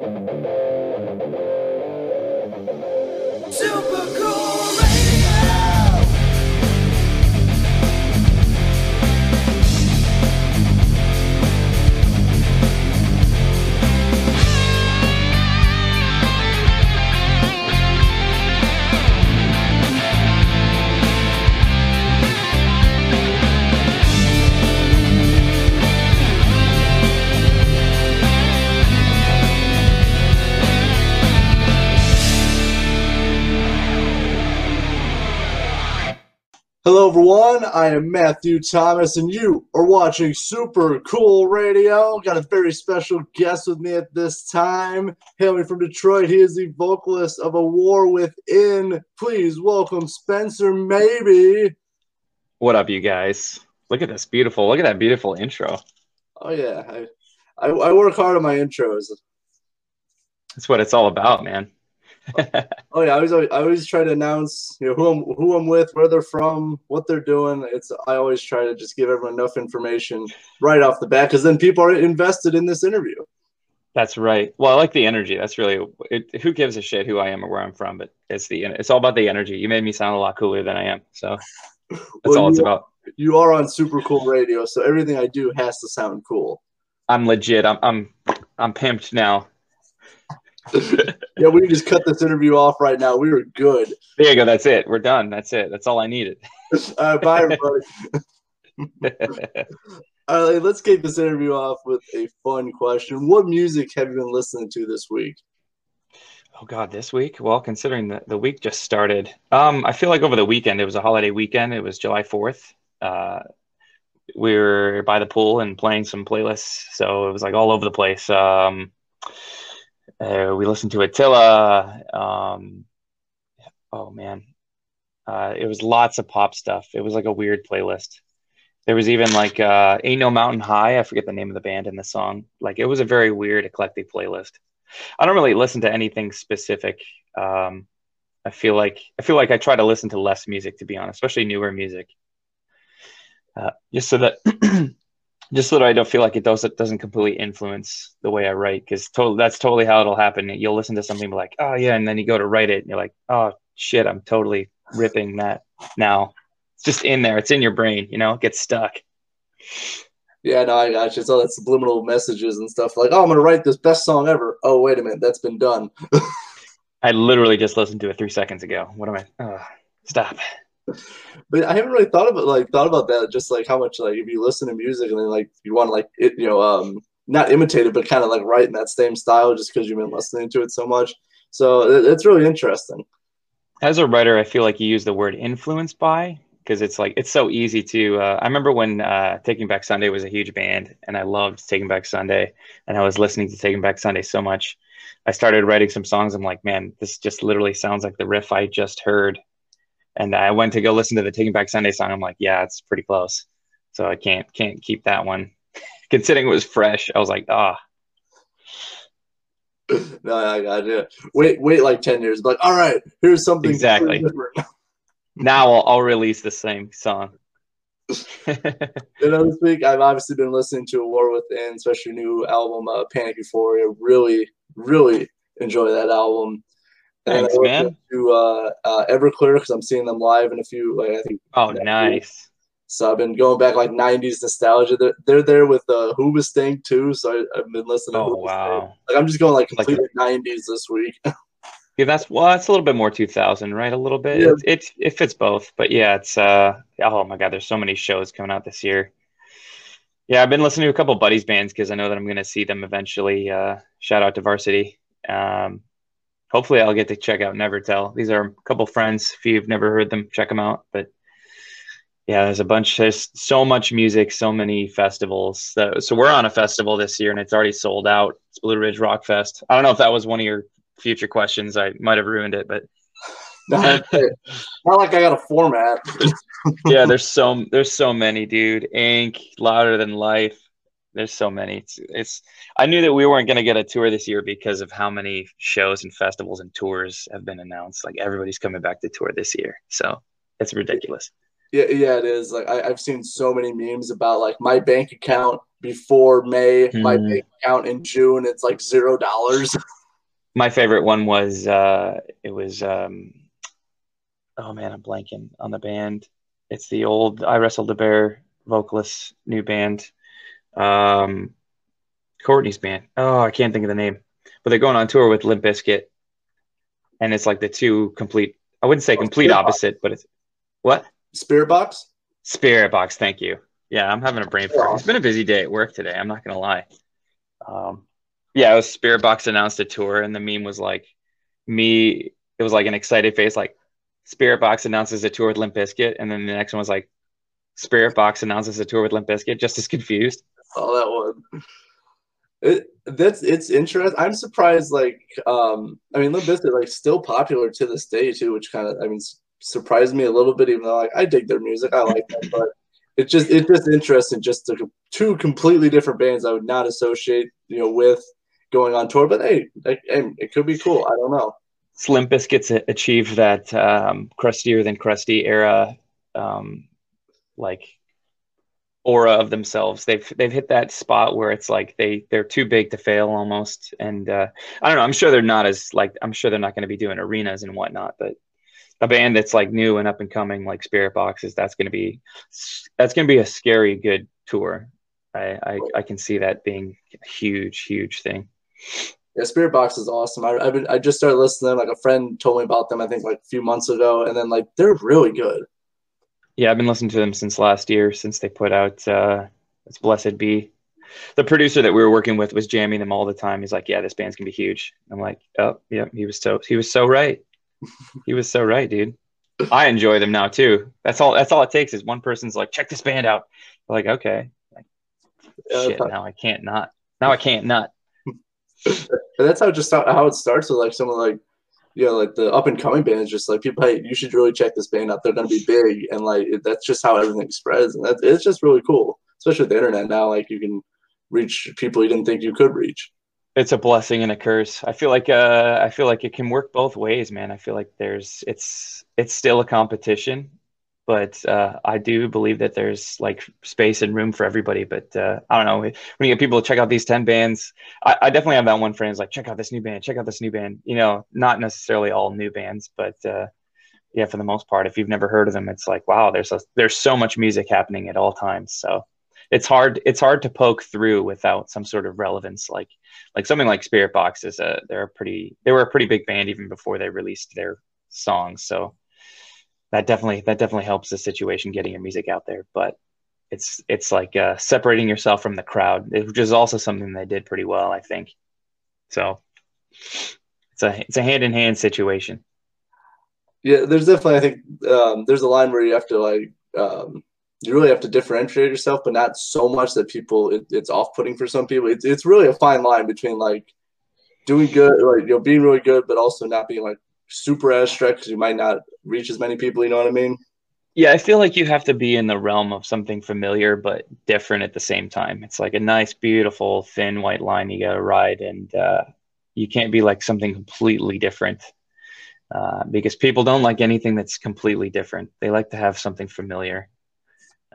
Super Cool Radio. Hello everyone, I am Matthew Thomas and you are watching Super Cool Radio. Got a very special guest with me at this time. Hailing from Detroit, he is the vocalist of A War Within. Please welcome Spencer Mabee. What up you guys? Look at this beautiful, look at that beautiful intro. Oh yeah, I work hard on my intros. That's what it's all about, man. Oh yeah, I always try to announce, you know, who I'm with, where they're from, what they're doing. I always try to just give everyone enough information right off the bat, because then people are invested in this interview. That's right. well, I like the energy. That's really it. Who gives a shit who I am or where I'm from, but it's all about the energy. You made me sound a lot cooler than I am, so that's all it's about. You are on Super Cool Radio, so everything I do has to sound cool. I'm legit. I'm pimped now. Yeah, we can just cut this interview off right now. We were good. There you go. That's it. We're done. That's it. That's all I needed. All right, bye, everybody. All right, let's kick this interview off with a fun question. What music have you been listening to this week? Oh, God, this week? Well, considering the week just started, I feel like over the weekend, it was a holiday weekend. It was July 4th. We were by the pool and playing some playlists, so it was like all over the place. We listened to Attila. Oh man, it was lots of pop stuff. It was like a weird playlist. There was even like "Ain't No Mountain High." I forget the name of the band and the song. Like it was a very weird, eclectic playlist. I don't really listen to anything specific. I feel like I try to listen to less music, to be honest, especially newer music, just so that. Just so that I don't feel like it doesn't completely influence the way I write, because that's totally how it'll happen. You'll listen to something like, oh yeah, and then you go to write it, and you're like, oh shit, I'm totally ripping that now. It's just in there. It's in your brain, you know? It gets stuck. Yeah, no, I got you. It's all that subliminal messages and stuff like, oh, I'm going to write this best song ever. Oh, wait a minute. That's been done. I literally just listened to it 3 seconds ago. What am I? Oh, stop. But I haven't really thought about that, just like how much, like, if you listen to music and then like you want to like it, you know, not imitate it, but kind of like write in that same style just because you've been listening to it so much. So it's really interesting. As a writer, I feel like you use the word influenced by, because it's like it's so easy to. I remember when Taking Back Sunday was a huge band, and I loved Taking Back Sunday, and I was listening to Taking Back Sunday so much. I started writing some songs. I'm like, man, this just literally sounds like the riff I just heard. And I went to go listen to the Taking Back Sunday song. I'm like, yeah, it's pretty close. So I can't keep that one. Considering it was fresh, I was like, ah. No, I got it. Wait like 10 years. Like, all right, here's something exactly different. Now I'll release the same song. You know, this week I've obviously been listening to A War Within, especially new album, Panic Euphoria. Really, really enjoy that album. Thanks, and I went to Everclear because I'm seeing them live in a few. Like, I think. Oh, nice. Week. So I've been going back like '90s nostalgia. They're there with Hoobastank too. So I've been listening. Oh, to wow! Like I'm just going like completely '90s this week. Yeah, that's a little bit more 2000, right? A little bit. Yeah. It fits both, but yeah, it's oh my God, there's so many shows coming out this year. Yeah, I've been listening to a couple of buddies bands because I know that I'm going to see them eventually. Shout out to Varsity. Hopefully I'll get to check out Never Tell. These are a couple friends. If you've never heard them, check them out. But yeah, there's so much music, so many festivals. So we're on a festival this year and it's already sold out. It's Blue Ridge Rock Fest. I don't know if that was one of your future questions. I might've ruined it, but not like I got a format. Yeah. There's so many, dude. Ink, Louder Than Life. There's so many. I knew that we weren't going to get a tour this year because of how many shows and festivals and tours have been announced. Like everybody's coming back to tour this year. So it's ridiculous. Yeah, it is. Like I've seen so many memes about like my bank account before May, my bank account in June, it's like $0. My favorite one was oh man, I'm blanking on the band. It's the old I Wrestled a Bear vocalist, new band, Courtney's band. Oh, I can't think of the name, but they're going on tour with Limp Bizkit, and it's like the two complete. I wouldn't say complete opposite, but it's what? Spirit Box? Spirit Box, thank you. Yeah, I'm having a brain fart. It's been a busy day at work today, I'm not going to lie. Yeah, it was Spirit Box announced a tour, and the meme was like me. It was like an excited face, like Spirit Box announces a tour with Limp Bizkit, and then the next one was like Spirit Box announces a tour with Limp Bizkit, just as confused. Oh, that one. It's interesting. I'm surprised, like, I mean, Limp Bizkit, like, still popular to this day, too, which kind of, I mean, surprised me a little bit, even though like I dig their music, I like them, but it's just interesting, just two completely different bands I would not associate, you know, with going on tour. But hey, it could be cool. I don't know. Limp Bizkit achieved that crustier than crusty era, like aura of themselves. They've hit that spot where it's like they're too big to fail almost. And I don't know. I'm sure they're not as like I'm sure they're not going to be doing arenas and whatnot, but. A band that's like new and up and coming, like Spirit Boxes, that's gonna be a scary good tour. I can see that being a huge thing. Yeah, Spirit Box is awesome. I just started listening. Like a friend told me about them. I think like a few months ago, and then like they're really good. Yeah, I've been listening to them since last year, since they put out "It's Blessed Be." The producer that we were working with was jamming them all the time. He's like, "Yeah, this band's gonna be huge." I'm like, "Oh, yeah." He was so right. He was so right, dude. I enjoy them now too. That's all it takes is one person's like, check this band out. I'm like, okay. Like, shit, now I can't not. That's how it starts with like someone like, you know, like the up and coming band is just like people, hey, you should really check this band out. They're gonna be big, and like that's just how everything spreads, and it's just really cool, especially with the internet now. Like you can reach people you didn't think you could reach. It's a blessing and a curse. I feel like it can work both ways, man. I feel like it's still a competition, but I do believe that there's like space and room for everybody. But I don't know, when you get people to check out these 10 bands, I definitely have that one friend who's like, check out this new band, you know, not necessarily all new bands, but yeah, for the most part, if you've never heard of them, it's like, wow, there's so much music happening at all times. So it's hard to poke through without some sort of relevance. Like something like Spirit Box is they were a pretty big band even before they released their songs. So that definitely helps the situation, getting your music out there. But it's like separating yourself from the crowd, which is also something they did pretty well, I think. So it's a hand in hand situation. Yeah, there's definitely, I think there's a line where you have to like, you really have to differentiate yourself, but not so much that people, it's off-putting for some people. It's really a fine line between like doing good, like, you know, being really good, but also not being like super abstract because you might not reach as many people. You know what I mean? Yeah. I feel like you have to be in the realm of something familiar, but different at the same time. It's like a nice, beautiful, thin white line you got to ride. And you can't be like something completely different because people don't like anything that's completely different. They like to have something familiar.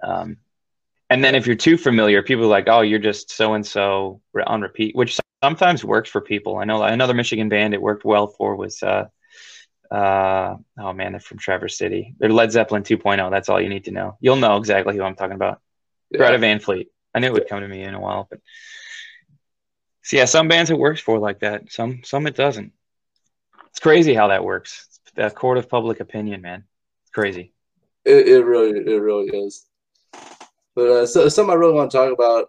And then if you're too familiar, people are like, oh, you're just so-and-so on repeat, which sometimes works for people. I know another Michigan band it worked well for was, oh man, they're from Traverse City. They're Led Zeppelin 2.0. That's all you need to know. You'll know exactly who I'm talking about. Yeah. Greta Van Fleet. I knew it would come to me in a while, but so yeah, some bands it works for like that. Some it doesn't. It's crazy how that works. It's the court of public opinion, man. It's crazy. It really is. But something I really want to talk about,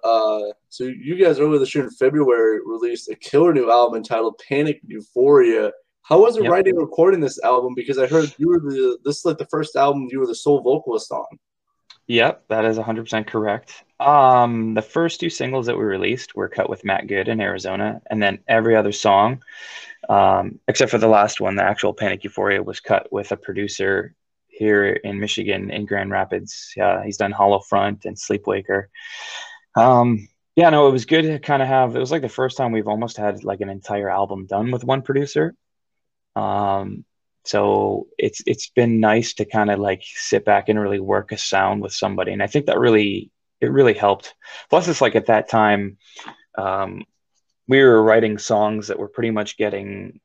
so you guys earlier this year in February released a killer new album entitled Panic Euphoria. How was it writing and recording this album? Because I heard you were this is like the first album you were the sole vocalist on. Yep, that is 100% correct. The first two singles that we released were cut with Matt Good in Arizona, and then every other song, except for the last one, the actual Panic Euphoria, was cut with a producer here in Michigan, in Grand Rapids. He's done Hollow Front and Sleepwaker. Yeah, no, it was good to kind of have, it was like the first time we've almost had like an entire album done with one producer. So it's been nice to kind of like sit back and really work a sound with somebody. And I think that really helped. Plus it's like at that time, we were writing songs that were pretty much getting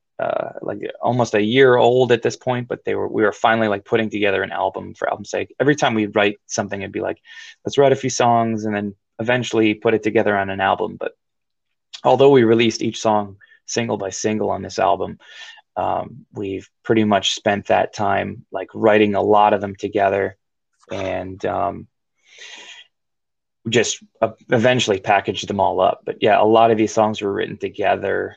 like almost a year old at this point, but we were finally like putting together an album for album's sake. Every time we'd write something, it'd be like, let's write a few songs and then eventually put it together on an album. But although we released each song single by single on this album, we've pretty much spent that time like writing a lot of them together and just eventually packaged them all up. But yeah, a lot of these songs were written together.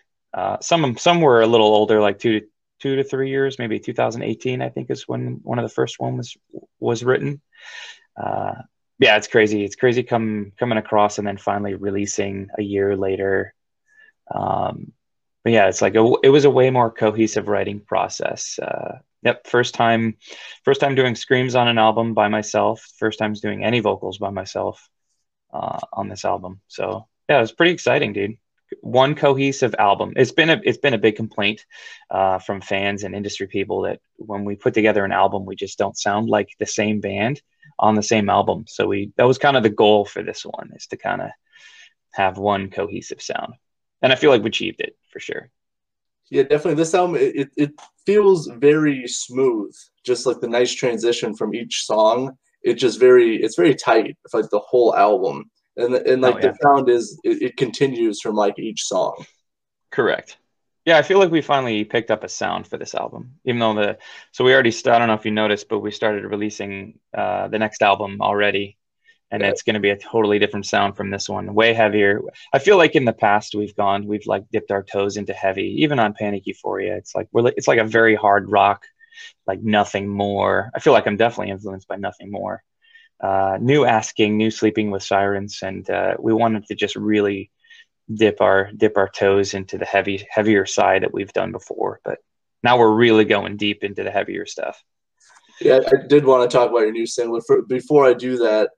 Some were a little older, like two to three years, maybe 2018, I think is when one of the first one was written. Yeah, it's crazy. It's crazy coming across and then finally releasing a year later. But yeah, it's like it was a way more cohesive writing process. Yep, first time doing screams on an album by myself. First time doing any vocals by myself on this album. So yeah, it was pretty exciting, dude. One cohesive album. It's been a big complaint from fans and industry people that when we put together an album, we just don't sound like the same band on the same album. So that was kind of the goal for this one, is to kind of have one cohesive sound. And I feel like we achieved it for sure. Yeah, definitely. This album, it feels very smooth, just like the nice transition from each song. It's very tight, it's like the whole album. And like the sound is, it continues from like each song. Correct. Yeah, I feel like we finally picked up a sound for this album, even though we already started, I don't know if you noticed, but we started releasing the next album already. And it's going to be a totally different sound from this one. Way heavier. I feel like in the past we've like dipped our toes into heavy, even on Panic Euphoria. It's like a very hard rock, like Nothing More. I feel like I'm definitely influenced by Nothing More. New Asking, new Sleeping with Sirens. And we wanted to just really dip our toes into the heavier side that we've done before. But now we're really going deep into the heavier stuff. Yeah, I did want to talk about your new single. Before I do that,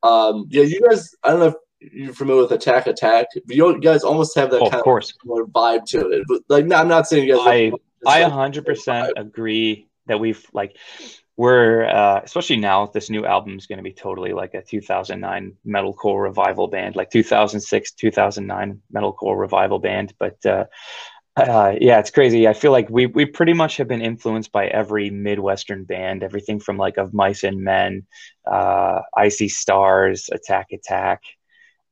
yeah, you guys, I don't know if you're familiar with Attack Attack, but you guys almost have that kind of similar vibe to it. But, like, no, I'm not saying you guys. I 100% agree that we're especially now, this new album is going to be totally like a 2009 metalcore revival band, like 2006, 2009 metalcore revival band. But yeah, it's crazy. I feel like we pretty much have been influenced by every Midwestern band, everything from like Of Mice and Men, Icy Stars, Attack Attack.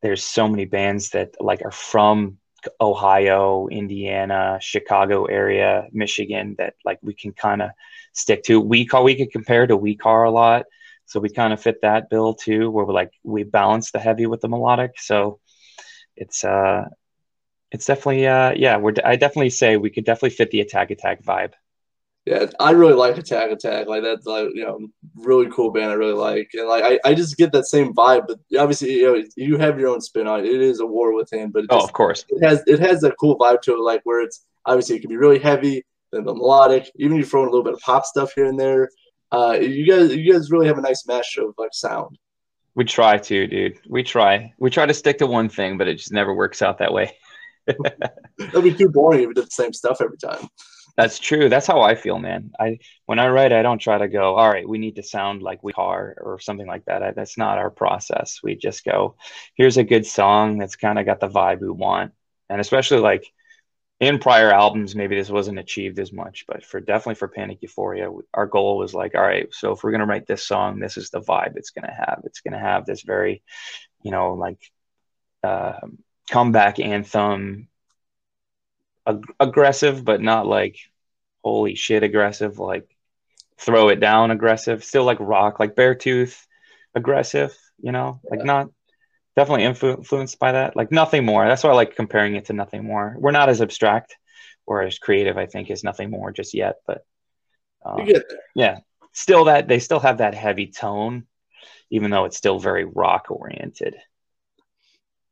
There's so many bands that like are from Ohio, Indiana, Chicago area, Michigan, that like we can kind of stick to. We can compare to We Car a lot. So we kind of fit that bill too, where we balance the heavy with the melodic. So it's definitely, yeah, I definitely say we could definitely fit the Attack Attack vibe. Yeah, I really like Attack Attack. Like, that's, like, you know, really cool band I really like. And, like, I just get that same vibe. But, obviously, you know, you have your own spin on it. It is A War Within. But of course. It has that cool vibe to it, like, where it's, obviously, it can be really heavy, then the melodic. Even if you throw in a little bit of pop stuff here and there. You guys really have a nice mesh of, like, sound. We try to, dude. We try to stick to one thing, but it just never works out that way. That'd be too boring if we did the same stuff every time. That's true. That's how I feel, man. When I write, I don't try to go, all right, we need to sound like We Are or something like that. That's not our process. We just go, here's a good song that's kind of got the vibe we want. And especially like in prior albums, maybe this wasn't achieved as much, but definitely for Panic Euphoria, our goal was like, all right, so if we're going to write this song, this is the vibe it's going to have. It's going to have this very, you know, like, comeback anthem, aggressive, but not like holy shit aggressive, like throw it down aggressive, still like rock, like Beartooth aggressive, you know, like not definitely influenced by that, like Nothing More. That's why I like comparing it to Nothing More. We're not as abstract or as creative, I think, as Nothing More just yet, but you get there. Yeah, still that they still have that heavy tone, even though it's still very rock oriented.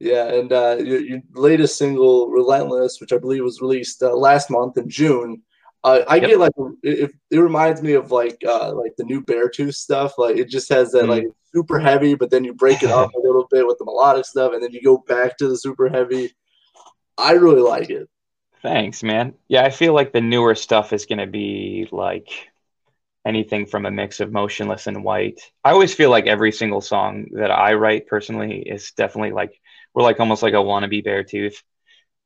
Yeah, and your latest single, Relentless, which I believe was released last month in June, I get like it reminds me of like the new Beartooth stuff. Like it just has that like super heavy, but then you break it up a little bit with the melodic stuff, and then you go back to the super heavy. I really like it. Thanks, man. Yeah, I feel like the newer stuff is going to be like anything from a mix of Motionless and White. I always feel like every single song that I write personally is definitely like, we're like almost like a wannabe Beartooth.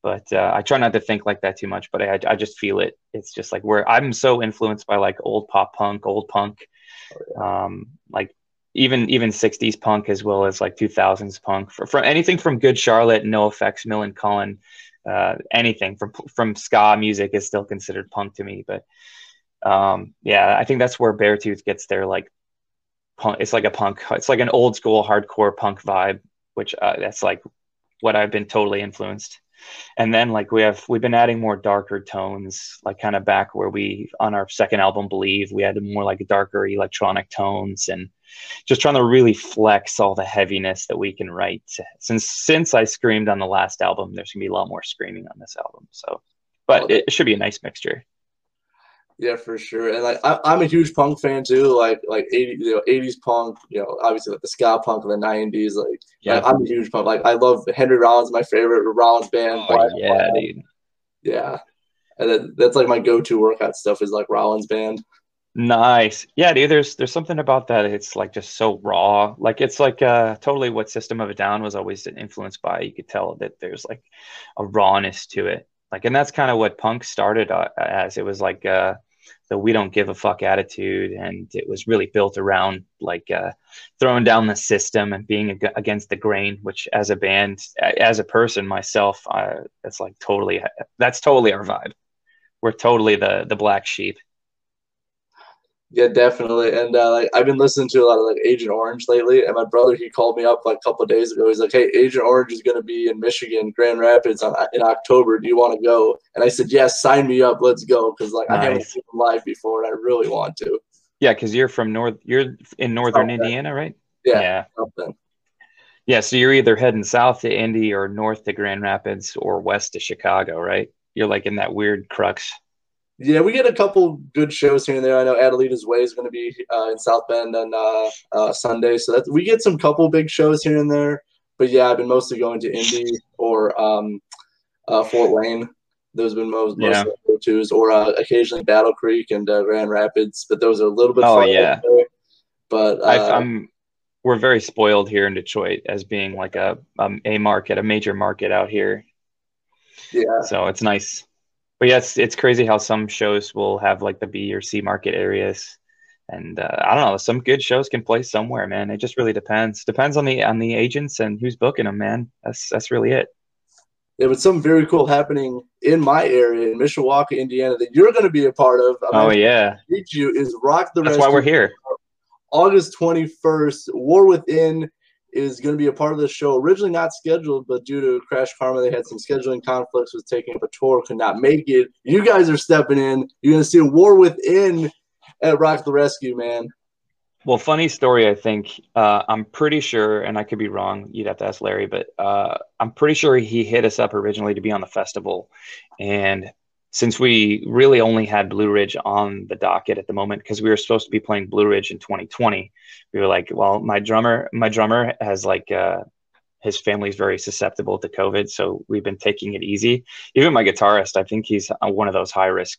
But I try not to think like that too much, but I just feel it. It's just like where I'm so influenced by like old pop punk, like even 60s punk as well as like 2000s punk. From anything from Good Charlotte, NoFX, Mill and Cullen, anything from ska music is still considered punk to me. But yeah, I think that's where Beartooth gets their like punk. It's like a punk. It's like an old school hardcore punk vibe, which that's like what I've been totally influenced. And then like we've been adding more darker tones, like kind of back where we on our second album Believe, we had more like darker electronic tones and just trying to really flex all the heaviness that we can write. Since I screamed on the last album, there's gonna be a lot more screaming on this album. So, but it should be a nice mixture. Yeah, for sure. And like I'm a huge punk fan too, like 80s punk, you know, obviously like the ska punk of the 90s, like, yeah. Like I'm a huge punk, like I love Henry Rollins, my favorite Rollins Band. Oh, yeah, dude. Yeah. And that's like my go-to workout stuff is like Rollins Band. Nice. Yeah, dude, there's something about that. It's like just so raw. Like it's like totally what System of a Down was always influenced by. You could tell that there's like a rawness to it. Like, and that's kind of what punk started as. It was like the we don't give a fuck attitude, and it was really built around like throwing down the system and being against the grain, which as a band, as a person myself, it's like totally, that's totally our vibe. We're totally the black sheep. Yeah, definitely. And like I've been listening to a lot of like Agent Orange lately, and my brother, he called me up like a couple of days ago. He's like, hey, Agent Orange is going to be in Michigan, Grand Rapids in October. Do you want to go? And I said, yes, sign me up. Let's go. Because like nice. I haven't seen them live before, and I really want to. Yeah, because you're from you're in northern Indiana, right? Yeah. Yeah. Yeah, so you're either heading south to Indy or north to Grand Rapids or west to Chicago, right? You're like in that weird crux. Yeah, we get a couple good shows here and there. I know Adelita's Way is going to be in South Bend on Sunday. So that's, we get some couple big shows here and there. But, yeah, I've been mostly going to Indy or Fort Wayne. Those have been most of the go-tos. Or occasionally Battle Creek and Grand Rapids. But those are a little bit fun. Oh, yeah. But, we're very spoiled here in Detroit as being like a market, a major market out here. Yeah. So it's nice. But yeah, it's crazy how some shows will have like the B or C market areas, and I don't know. Some good shows can play somewhere, man. It just really depends. Depends on the agents and who's booking them, man. That's really it. There was something very cool happening in my area in Mishawaka, Indiana, that you're going to be a part of. I mean, oh yeah, meet you is Rock the Rescue. That's why we're here. August 21st, War Within is going to be a part of the show, originally not scheduled, but due to Crash Karma, they had some scheduling conflicts with taking up a tour, could not make it. You guys are stepping in. You're going to see War Within at Rock the Rescue, man. Well, funny story, I think. I'm pretty sure, and I could be wrong, you'd have to ask Larry, but I'm pretty sure he hit us up originally to be on the festival. And since we really only had Blue Ridge on the docket at the moment, because we were supposed to be playing Blue Ridge in 2020, we were like, well, my drummer has like, his family's very susceptible to COVID. So we've been taking it easy. Even my guitarist, I think he's one of those high risk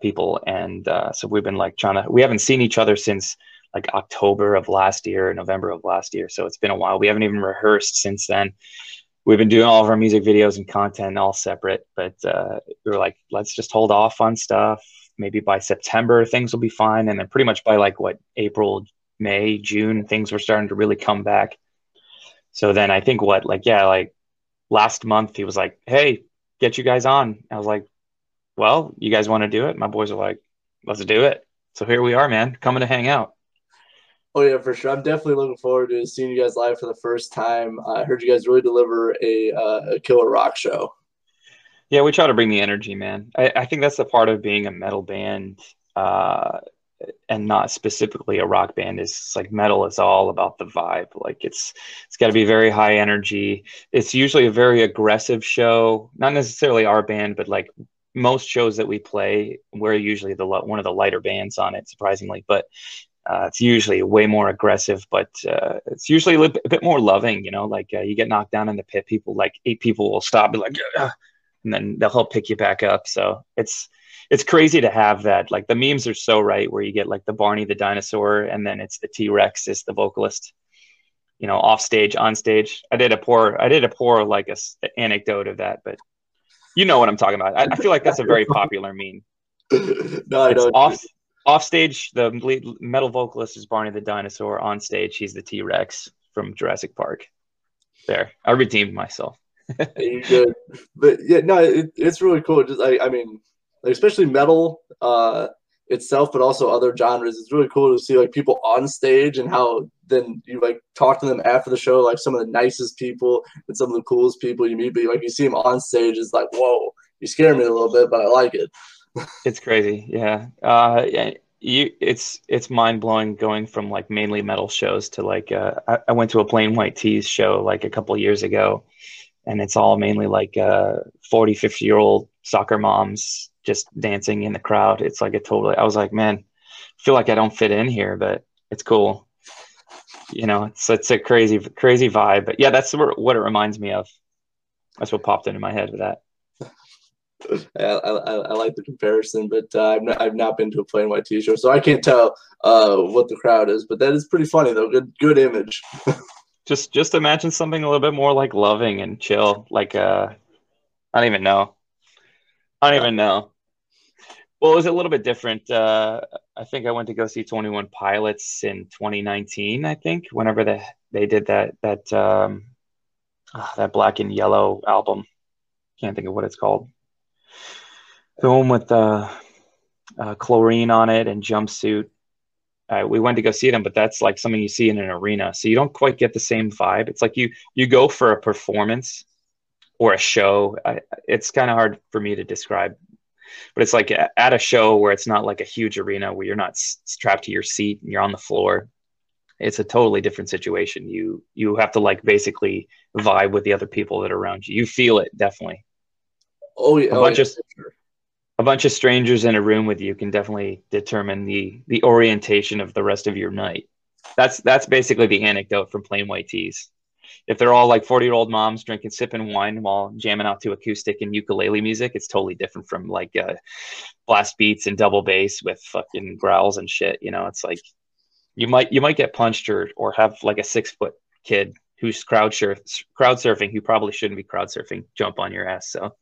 people. And so we've been like we haven't seen each other since like October of last year, November of last year. So it's been a while. We haven't even rehearsed since then. We've been doing all of our music videos and content all separate, but we were like, let's just hold off on stuff. Maybe by September, things will be fine. And then pretty much by like April, May, June, things were starting to really come back. So then I think like last month he was like, hey, get you guys on. I was like, well, you guys want to do it? My boys are like, let's do it. So here we are, man, coming to hang out. Oh, yeah, for sure. I'm definitely looking forward to seeing you guys live for the first time. I heard you guys really deliver a killer rock show. Yeah, we try to bring the energy, man. I think that's the part of being a metal band and not specifically a rock band. It's like metal is all about the vibe. Like it's got to be very high energy. It's usually a very aggressive show. Not necessarily our band, but like most shows that we play, we're usually one of the lighter bands on it, surprisingly. But it's usually way more aggressive, but it's usually a bit more loving, you know, like you get knocked down in the pit, people, like 8 people will stop and be like, and then they'll help pick you back up. So it's crazy to have that. Like the memes are so right, where you get like the Barney the dinosaur, and then it's the T-Rex is the vocalist, you know, off stage, on stage. I did a poor like an anecdote of that, but you know what I'm talking about. I feel like that's a very popular meme. No, off stage, the metal vocalist is Barney the dinosaur. On stage, he's the T-Rex from Jurassic Park. There, I redeemed myself. You did. But yeah, no, it's really cool. Just I mean, especially metal itself, but also other genres. It's really cool to see like people on stage and how then you like talk to them after the show. Like some of the nicest people and some of the coolest people you meet, but like you see them on stage, it's like, whoa, you scare me a little bit, but I like it. It's crazy. Yeah. It's mind blowing going from like mainly metal shows to like, I went to a Plain White T's show like a couple years ago, and it's all mainly like 40, 50-year-old soccer moms just dancing in the crowd. It's like I was like, man, I feel like I don't fit in here, but it's cool. You know, it's a crazy, crazy vibe, but yeah, that's what it reminds me of. That's what popped into my head with that. I like the comparison, but I've not been to a Plain White T show, so I can't tell what the crowd is. But that is pretty funny, though. Good image. just imagine something a little bit more like loving and chill. Like I don't even know. Well, it was a little bit different. I think I went to go see 21 Pilots in 2019. I think whenever they did that Black and Yellow album. Can't think of what it's called. The one with Chlorine on it and Jumpsuit. We went to go see them, but that's like something you see in an arena. So you don't quite get the same vibe. It's like you go for a performance or a show. It's kind of hard for me to describe, but it's like at a show where it's not like a huge arena where you're not strapped to your seat and you're on the floor. It's a totally different situation. You have to like basically vibe with the other people that are around you. You feel it, definitely. Oh yeah, a bunch of strangers in a room with you can definitely determine the orientation of the rest of your night. That's basically the anecdote from Plain White T's. If they're all like 40-year-old moms drinking, sipping wine while jamming out to acoustic and ukulele music, it's totally different from like blast beats and double bass with fucking growls and shit. You know, it's like you might get punched or have like a 6-foot kid who's crowd surfing who probably shouldn't be crowd surfing jump on your ass. So.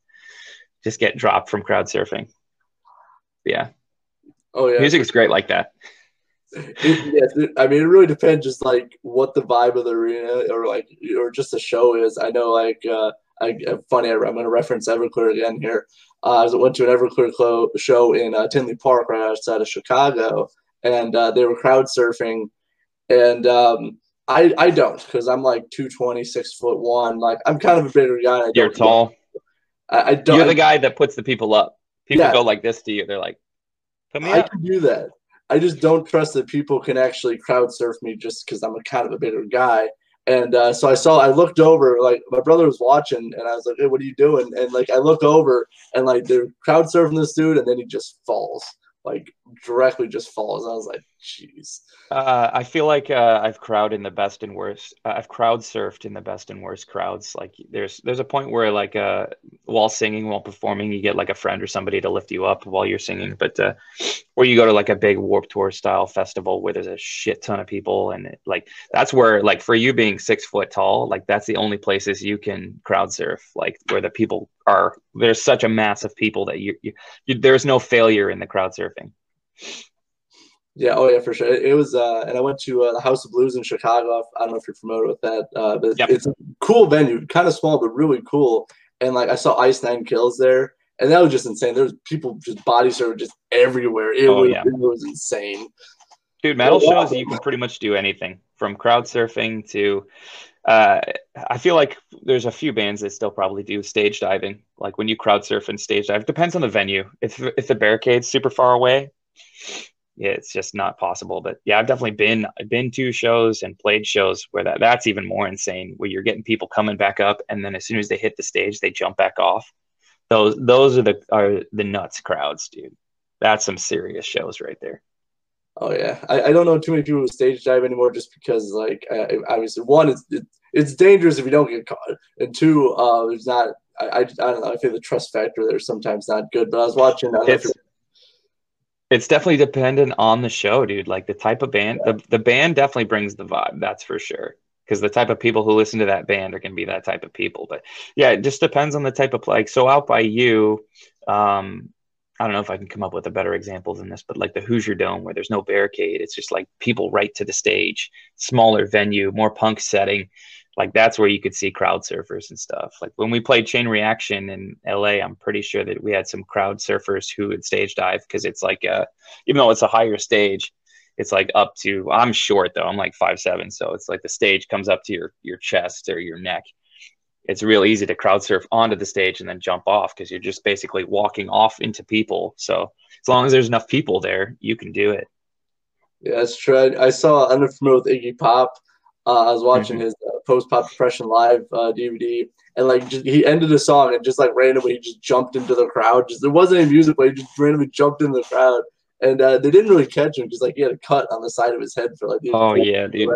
Just get dropped from crowd surfing. Yeah. Oh yeah. Music is great like that. I mean, it really depends just like what the vibe of the arena or just the show is. I know like, I'm going to reference Everclear again here. I went to an Everclear show in Tinley Park right outside of Chicago, and they were crowd surfing, and I don't, because I'm like 220, 6'1". Like I'm kind of a bigger guy. You're tall. I don't. You're the guy that puts the people up. People go like this to you. They're like, "Put me up." I can do that. I just don't trust that people can actually crowd surf me just because I'm a kind of a bigger guy. And so I looked over, like my brother was watching, and I was like, "Hey, what are you doing?" And like I look over, and like they're crowd surfing this dude, and then he just falls, like directly just falls. I was like, "Jeez." I feel like I've crowd surfed in the best and worst crowds. Like there's a point where like while singing, while performing, you get like a friend or somebody to lift you up while you're singing, but or you go to like a big Warped Tour style festival where there's a shit ton of people, and like that's where, like for you being 6 foot tall, like that's the only places you can crowd surf, like where the people are. There's such a mass of people that you there's no failure in the crowd surfing. Yeah, oh yeah, for sure. It was, and I went to the House of Blues in Chicago. I don't know if you're familiar with that, but yep. It's a cool venue, kind of small, but really cool. And like I saw Ice Nine Kills there, and that was just insane. There's people just body surfing just everywhere. It was insane. Dude, metal shows, you can pretty much do anything from crowd surfing to. I feel like there's a few bands that still probably do stage diving. Like when you crowd surf and stage dive, depends on the venue. If the barricade's super far away. Yeah, it's just not possible. But yeah, I've definitely been to shows and played shows where that's even more insane, where you're getting people coming back up, and then as soon as they hit the stage, they jump back off. Those are the nuts crowds, dude. That's some serious shows right there. Oh yeah, I don't know too many people who stage dive anymore, just because, like, obviously, one, it's dangerous if you don't get caught, and two, it's not. I don't know. I feel the trust factor there is sometimes not good. But I was watching. It's definitely dependent on the show, dude. Like the type of band, yeah. The band definitely brings the vibe. That's for sure. Because the type of people who listen to that band are going to be that type of people. But yeah, it just depends on the type of, like, so out by you, I don't know if I can come up with a better example than this, but like the Hoosier Dome, where there's no barricade, it's just like people right to the stage, smaller venue, more punk setting. Like that's where you could see crowd surfers and stuff. Like when we played Chain Reaction in LA, I'm pretty sure that we had some crowd surfers who would stage dive, because it's like, even though it's a higher stage, it's like up to, I'm short though, I'm like 5'7", so it's like the stage comes up to your chest or your neck. It's real easy to crowd surf onto the stage and then jump off, because you're just basically walking off into people. So as long as there's enough people there, you can do it. Yeah, that's true. I saw, I'm familiar with Iggy Pop. I was watching his Post-Pop Depression Live DVD, and like he ended a song and just like randomly he just jumped into the crowd. Just, there wasn't any music, but he just randomly jumped into the crowd. And they didn't really catch him, because like he had a cut on the side of his head for like. Oh yeah, dude!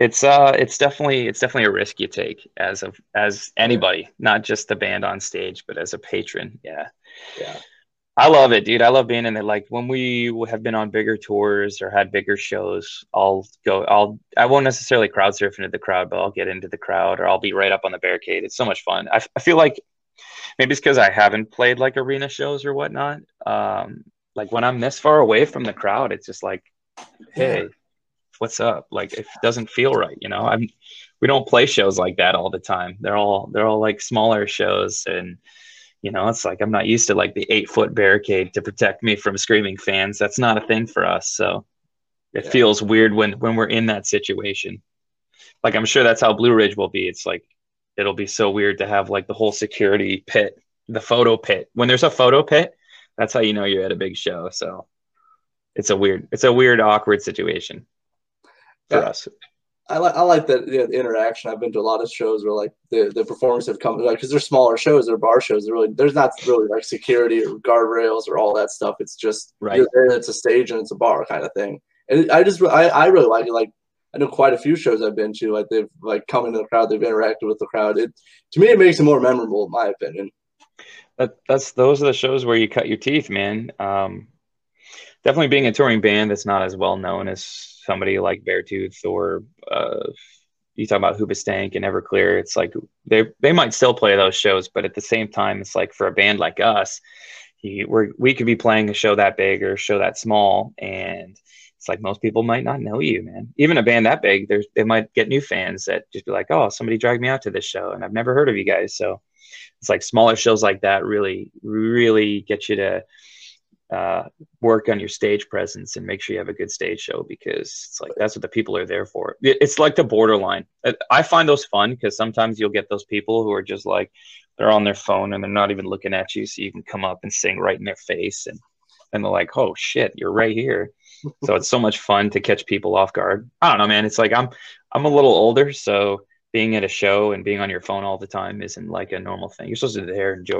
It's definitely a risk you take as anybody, not just the band on stage, but as a patron. Yeah. I love it, dude. I love being in there. Like when we have been on bigger tours or had bigger shows, I won't necessarily crowd surf into the crowd, but I'll get into the crowd, or I'll be right up on the barricade. It's so much fun. I feel like maybe it's because I haven't played like arena shows or whatnot. Like when I'm this far away from the crowd, it's just like, hey, what's up? Like it doesn't feel right, you know. We don't play shows like that all the time. They're all like smaller shows, and you know, it's like I'm not used to like the 8-foot barricade to protect me from screaming fans. That's not a thing for us. So it feels weird when we're in that situation. Like I'm sure that's how Blue Ridge will be. It's like it'll be so weird to have like the whole security pit, the photo pit. When there's a photo pit, that's how you know you're at a big show. So it's a weird, awkward situation for us. I like that, you know, the interaction. I've been to a lot of shows where like the performers have come, like, because they're smaller shows, they're bar shows. There's not really like security or guardrails or all that stuff. It's just right. You're there, it's a stage and it's a bar kind of thing. And I really like it. Like I know quite a few shows I've been to. Like they've like come into the crowd, they've interacted with the crowd. To me, it makes it more memorable, in my opinion. Those are the shows where you cut your teeth, man. Definitely being a touring band that's not as well known as somebody like Beartooth or you talk about Hoobastank and Everclear. It's like they might still play those shows, but at the same time, it's like for a band like us, we could be playing a show that big or a show that small, and it's like most people might not know you, man. Even a band that big, they might get new fans that just be like, oh, somebody dragged me out to this show, and I've never heard of you guys, so. It's like smaller shows like that really, really get you to work on your stage presence and make sure you have a good stage show, because it's like that's what the people are there for. It's like the borderline. I find those fun because sometimes you'll get those people who are just like they're on their phone and they're not even looking at you, so you can come up and sing right in their face, and they're like, oh shit, you're right here. So it's so much fun to catch people off guard. I don't know, man. It's like I'm a little older, so. Being at a show and being on your phone all the time isn't like a normal thing. You're supposed to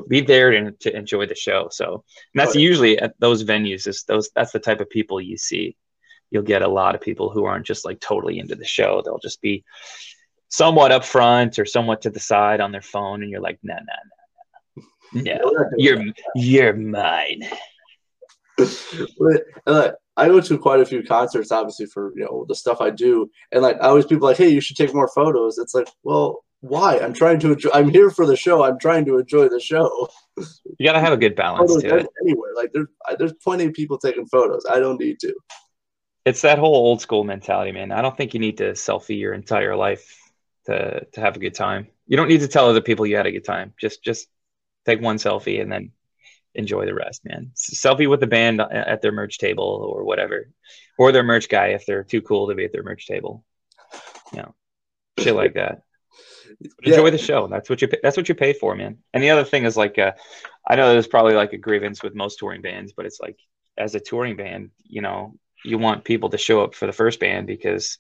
be there to enjoy the show. So and that's usually at those venues. That's the type of people you see. You'll get a lot of people who aren't just like totally into the show. They'll just be somewhat up front or somewhat to the side on their phone, and you're like, nah. No, you're mine. I go to quite a few concerts, obviously, for, you know, the stuff I do, and like I always people like, hey, you should take more photos. It's like, well, why? I'm trying to enjoy. I'm here for the show. I'm trying to enjoy the show. You gotta have a good balance to it. Anywhere, like there's plenty of people taking photos. I don't need to. It's that whole old school mentality, man. I don't think you need to selfie your entire life to have a good time. You don't need to tell other people you had a good time. Just take one selfie and then. Enjoy the rest, man. Selfie with the band at their merch table or whatever, or their merch guy if they're too cool to be at their merch table. You know, shit like that. Yeah. Enjoy the show. That's what you pay for, man. And the other thing is like, I know there's probably like a grievance with most touring bands, but it's like as a touring band, you know, you want people to show up for the first band because.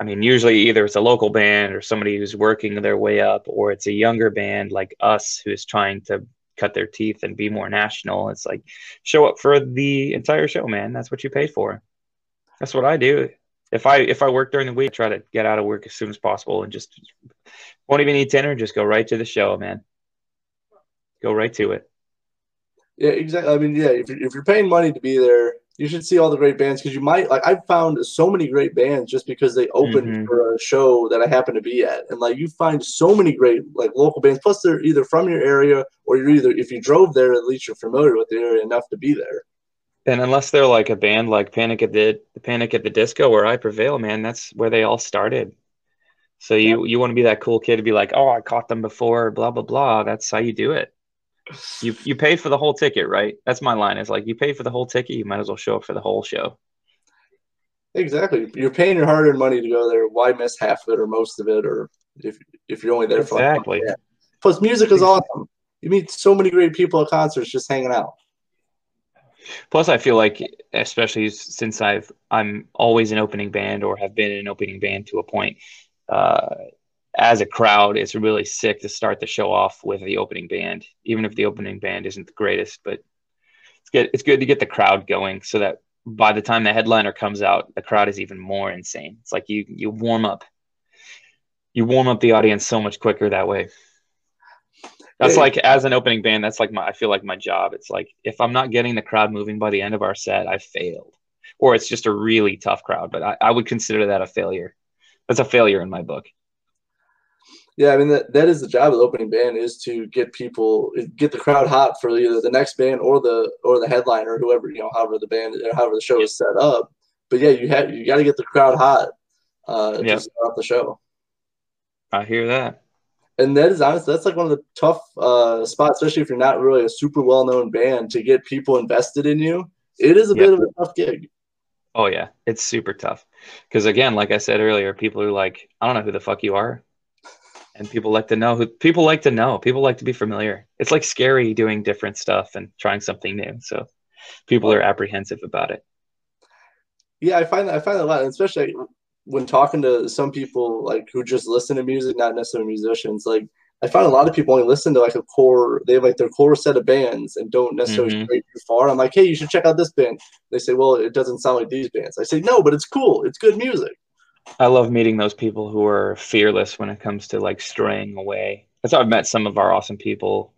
I mean, usually either it's a local band or somebody who's working their way up, or it's a younger band like us who is trying to cut their teeth and be more national. It's like, show up for the entire show, man. That's what you pay for. That's what I do. If I work during the week, I try to get out of work as soon as possible and just won't even eat dinner. Just go right to the show, man. Go right to it. Yeah, exactly. I mean, yeah, if you're paying money to be there, you should see all the great bands, because you might, like, I've found so many great bands just because they opened for a show that I happen to be at. And like, you find so many great, like, local bands, plus they're either from your area or you're either, if you drove there, at least you're familiar with the area enough to be there. And unless they're like a band like Panic at the Disco where I Prevail, man, that's where they all started. So you want to be that cool kid to be like, oh, I caught them before, blah, blah, blah. That's how you do it. You pay for the whole ticket, right? That's my line. It's like, you pay for the whole ticket, you might as well show up for the whole show. Exactly. You're paying your hard-earned money to go there. Why miss half of it or most of it, or if you're only there for exactly. Like, plus, music is awesome. You meet so many great people at concerts just hanging out. Plus, I feel like, especially since I'm always an opening band or have been an opening band to a point, as a crowd, it's really sick to start the show off with the opening band, even if the opening band isn't the greatest. But it's good to get the crowd going so that by the time the headliner comes out, the crowd is even more insane. It's like you warm up. You warm up the audience so much quicker that way. That's like, as an opening band, that's like I feel like my job. It's like, if I'm not getting the crowd moving by the end of our set, I failed. Or it's just a really tough crowd, but I would consider that a failure. That's a failure in my book. Yeah, I mean, that is the job of the opening band, is to get the crowd hot for either the next band or the headliner, whoever, you know, however the show is set up. But yeah, you got to get the crowd hot to start off the show. I hear that, and that is honestly, that's like one of the tough spots, especially if you're not really a super well known band, to get people invested in you. It is a bit of a tough gig. Oh yeah, it's super tough because, again, like I said earlier, people are like, I don't know who the fuck you are. And people like to know who people like to know. People like to be familiar. It's like scary doing different stuff and trying something new. So people are apprehensive about it. Yeah, I find that a lot, and especially when talking to some people like who just listen to music, not necessarily musicians. Like, I find a lot of people only listen to like a core. They have like their core set of bands and don't necessarily stray too far. I'm like, hey, you should check out this band. They say, well, it doesn't sound like these bands. I say, no, but it's cool. It's good music. I love meeting those people who are fearless when it comes to like straying away. That's how I've met some of our awesome people,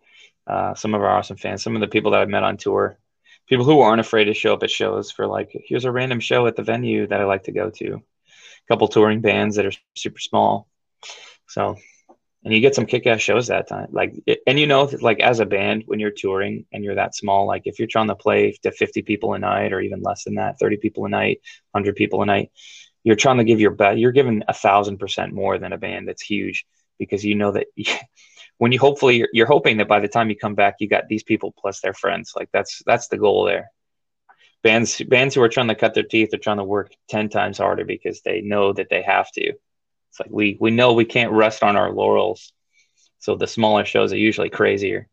some of our awesome fans, some of the people that I've met on tour, people who aren't afraid to show up at shows for like, here's a random show at the venue that I like to go to. A couple touring bands that are super small. So, and you get some kick-ass shows that time. Like, and you know, like as a band, when you're touring and you're that small, like if you're trying to play to 50 people a night or even less than that, 30 people a night, 100 people a night, you're trying to give your best. You're giving 1,000% more than a band that's huge, because you know that when you hopefully you're hoping that by the time you come back, you got these people plus their friends. Like that's the goal there. Bands who are trying to cut their teeth are trying to work 10 times harder because they know that they have to. It's like we know we can't rest on our laurels, so the smaller shows are usually crazier.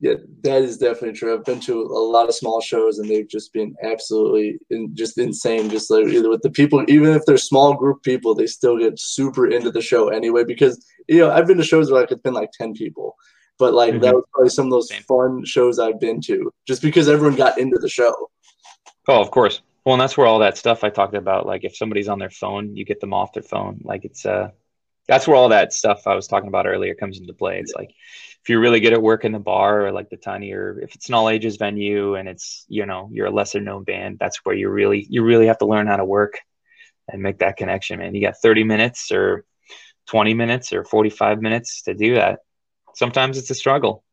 Yeah, that is definitely true. I've been to a lot of small shows, and they've just been absolutely just insane. Just like either with the people, even if they're small group people, they still get super into the show anyway. Because, you know, I've been to shows where like it's been like 10 people, but like that was probably some of those fun shows I've been to, just because everyone got into the show. Oh, of course. Well, and that's where all that stuff I talked about, like if somebody's on their phone, you get them off their phone. Like it's that's where all that stuff I was talking about earlier comes into play. It's like, if you're really good at work in the bar or like the tinier, if it's an all ages venue and it's, you know, you're a lesser known band, that's where you really have to learn how to work and make that connection, man. You got 30 minutes or 20 minutes or 45 minutes to do that. Sometimes it's a struggle.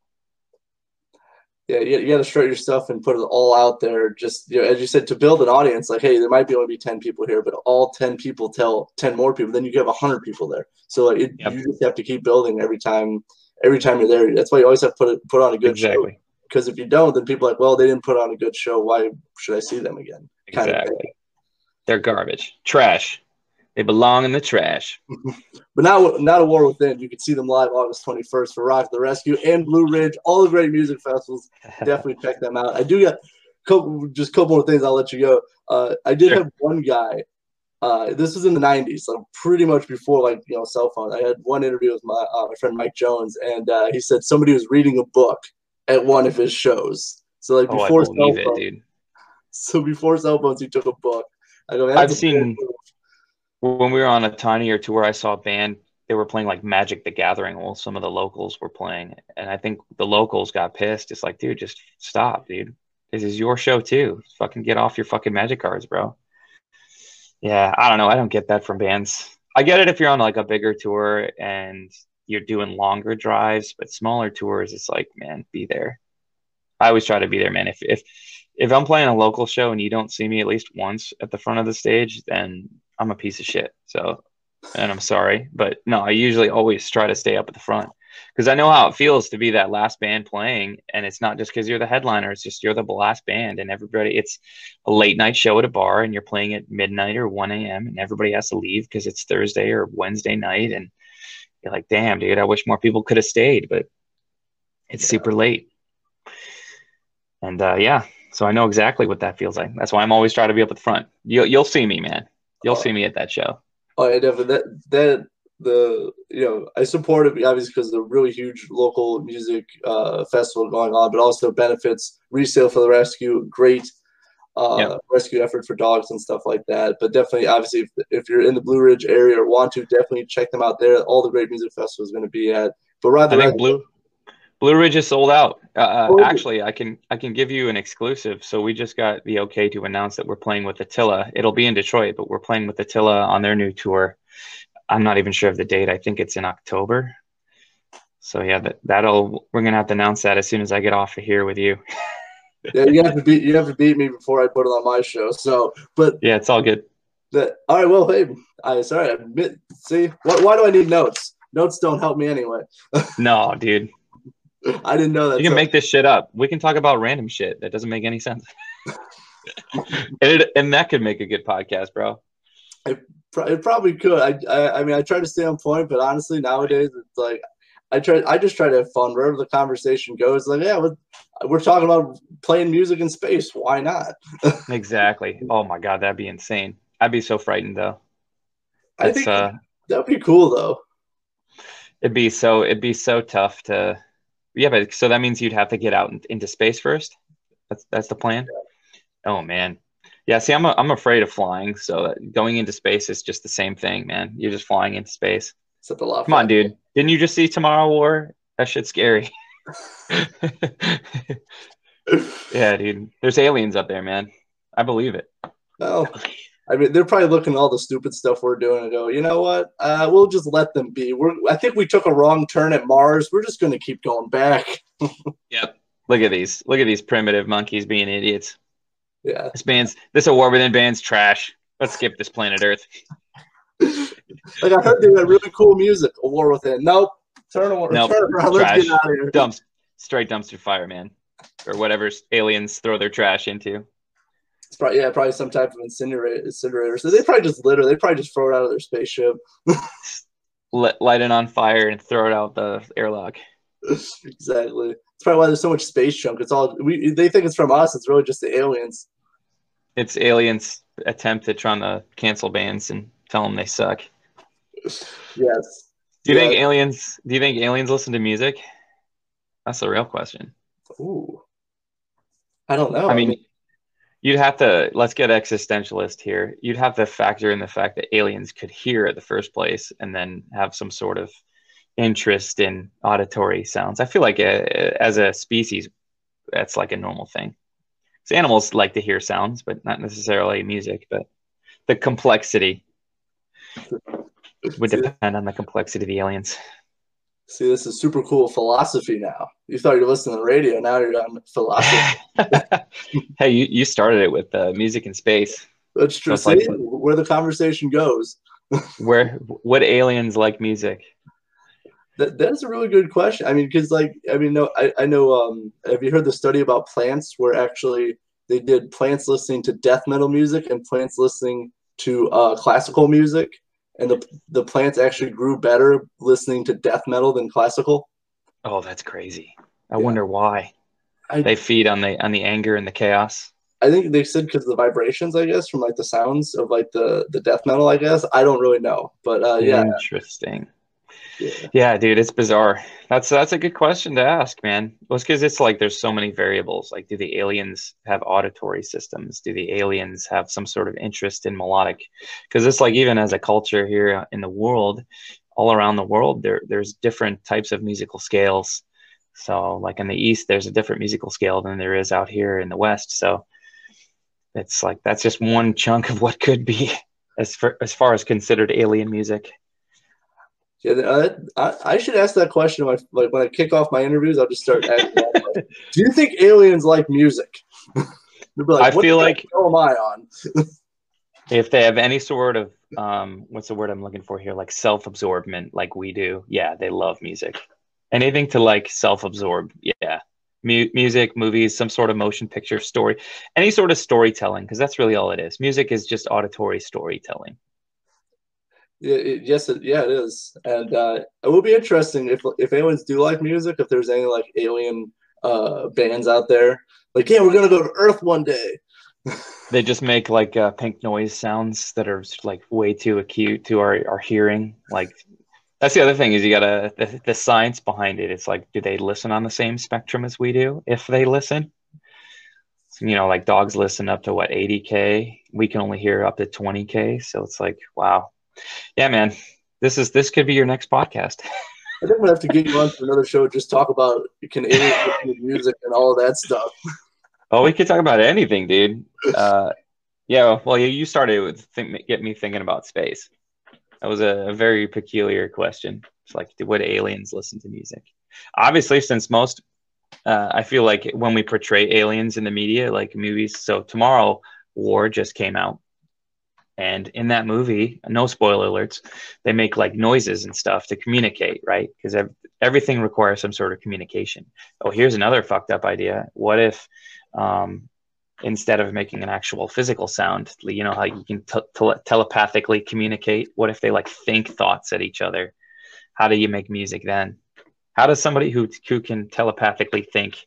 Yeah, you got to strut your stuff and put it all out there. Just, you know, as you said, to build an audience, like, hey, there might be only be 10 people here, but all 10 people tell 10 more people, then you have 100 people there. So you just have to keep building every time. Every time you're there, that's why you always have to put on a good show. Because if you don't, then people are like, well, they didn't put on a good show. Why should I see them again? Kind of thing. They're garbage. Trash. They belong in the trash. But not A War Within. You can see them live August 21st for Rock the Rescue and Blue Ridge. All the great music festivals. Definitely check them out. I do got just a couple more things. I'll let you go. I did have one guy This was in the 90s, so pretty much before, like, you know, cell phone. I had one interview with my friend Mike Jones, and he said somebody was reading a book at one of his shows. So, like, before cell phones, dude. So before cell phones, he took a book. I go, I've seen when we were on a tinier tour, I saw a band. They were playing like Magic the Gathering while some of the locals were playing, and I think the locals got pissed. It's like, dude, just stop, dude. This is your show too. Fucking get off your fucking Magic cards, bro. Yeah, I don't know. I don't get that from bands. I get it if you're on like a bigger tour and you're doing longer drives, but smaller tours, it's like, man, be there. I always try to be there, man. If I'm playing a local show and you don't see me at least once at the front of the stage, then I'm a piece of shit. So, and I'm sorry, but no, I usually always try to stay up at the front because I know how it feels to be that last band playing. And it's not just because you're the headliner, it's just you're the last band and everybody, it's a late night show at a bar and you're playing at midnight or 1 a.m. and everybody has to leave because it's Thursday or Wednesday night. And you're like, damn, dude, I wish more people could have stayed, but it's super late. And yeah, so I know exactly what that feels like. That's why I'm always trying to be up at the front. You'll see me, man. You'll see me at that show. Oh, yeah, definitely. I support it obviously because of the really huge local music festival going on, but also benefits Resale for the Rescue, great rescue effort for dogs and stuff like that. But definitely, obviously, if you're in the Blue Ridge area or want to, definitely check them out there. All the great music festival is going to be at. But rather, I think Blue Ridge is sold out. Actually, I can give you an exclusive. So we just got the okay to announce that we're playing with Attila. It'll be in Detroit, but we're playing with Attila on their new tour. I'm not even sure of the date. I think it's in October. So yeah, we're gonna have to announce that as soon as I get off of here with you. Yeah, you have to beat me before I put it on my show. So, but yeah, it's all good. All right. Well, hey, why do I need notes? Notes don't help me anyway. No, dude. I didn't know that. You can make this shit up. We can talk about random shit that doesn't make any sense. and that could make a good podcast, bro. It probably could. I mean, I try to stay on point, but honestly, nowadays, it's like I just try to have fun. Wherever the conversation goes, like, yeah, we're talking about playing music in space. Why not? Exactly. Oh, my God. That'd be insane. I'd be so frightened, though. I think that'd be cool, though. It'd be so tough to... Yeah, but so that means you'd have to get out into space first. That's the plan. Yeah. Oh man, yeah. See, I'm afraid of flying, so going into space is just the same thing, man. You're just flying into space. Except a lot. Come on, dude. Didn't you just see Tomorrow War? That shit's scary. Yeah, dude. There's aliens up there, man. I believe it. Well, I mean, they're probably looking at all the stupid stuff we're doing and go, you know what? We'll just let them be. I think we took a wrong turn at Mars. We're just going to keep going back. Yep. Look at these primitive monkeys being idiots. Yeah. This A War Within band's trash. Let's skip this planet Earth. Like I heard they had really cool music. A War Within. Nope. Turn around. Trash. Let's get out of here. Straight dumpster fire, man. Or whatever aliens throw their trash into. It's probably, probably some type of incinerator. So they probably just litter. They probably just throw it out of their spaceship. Light it on fire and throw it out the airlock. Exactly. It's probably why there's so much space junk. It's all they think it's from us. It's really just the aliens. It's aliens' attempt at trying to cancel bands and tell them they suck. Yes. Do you think aliens listen to music? That's the real question. Ooh. I don't know. I mean you'd have to, let's get existentialist here. You'd have to factor in the fact that aliens could hear in the first place and then have some sort of interest in auditory sounds. I feel like as a species, that's like a normal thing. So animals like to hear sounds, but not necessarily music, but the complexity would depend on the complexity of the aliens. See, this is super cool philosophy now. You thought you were listening to the radio. Now you're on philosophy. Hey, you started it with music and space. That's true. So like, where the conversation goes. What aliens like music? That's a really good question. I mean, because I know. Have you heard the study about plants where actually they did plants listening to death metal music and plants listening to classical music? And the plants actually grew better listening to death metal than classical. Oh, that's crazy. I wonder why. They feed on the anger and the chaos. I think they said because of the vibrations, I guess, from like the sounds of like the death metal, I guess. I don't really know, but yeah. Interesting. Yeah, dude, it's bizarre. That's a good question to ask, man. Well, it's because it's like there's so many variables. Like, do the aliens have auditory systems? Do the aliens have some sort of interest in melodic? Because it's like even as a culture here in the world, all around the world, there's different types of musical scales. So like in the East, there's a different musical scale than there is out here in the West. So it's like that's just one chunk of what could be as far as considered alien music. Yeah, I should ask that question. Like when I kick off my interviews, I'll just start asking that, like, do you think aliens like music? Like, I feel like, what am I on? If they have any sort of, what's the word I'm looking for here? Like self-absorbment, like we do. Yeah, they love music. Anything to like self-absorb. Yeah. Music, movies, some sort of motion picture story, any sort of storytelling, because that's really all it is. Music is just auditory storytelling. It is, and it will be interesting if aliens do like music. If there's any like alien bands out there, like yeah, we're gonna go to Earth one day. They just make like pink noise sounds that are like way too acute to our hearing. Like that's the other thing is you gotta the science behind it. It's like, do they listen on the same spectrum as we do? If they listen, you know, like dogs listen up to what 80K, we can only hear up to 20K. So it's like wow. Yeah, man, this could be your next podcast. I think we'll have to get you on to another show. Just talk about Canadian music and all of that stuff. Oh, we could talk about anything, dude. Yeah, well, you started with get me thinking about space. That was a very peculiar question. It's like, would aliens listen to music? Obviously, since most, I feel like when we portray aliens in the media, like movies. So Tomorrow War just came out. And in that movie, no spoiler alerts, they make like noises and stuff to communicate, right? Because everything requires some sort of communication. Oh, here's another fucked up idea. What if instead of making an actual physical sound, you know how you can telepathically communicate? What if they like think thoughts at each other? How do you make music then? How does somebody who can telepathically think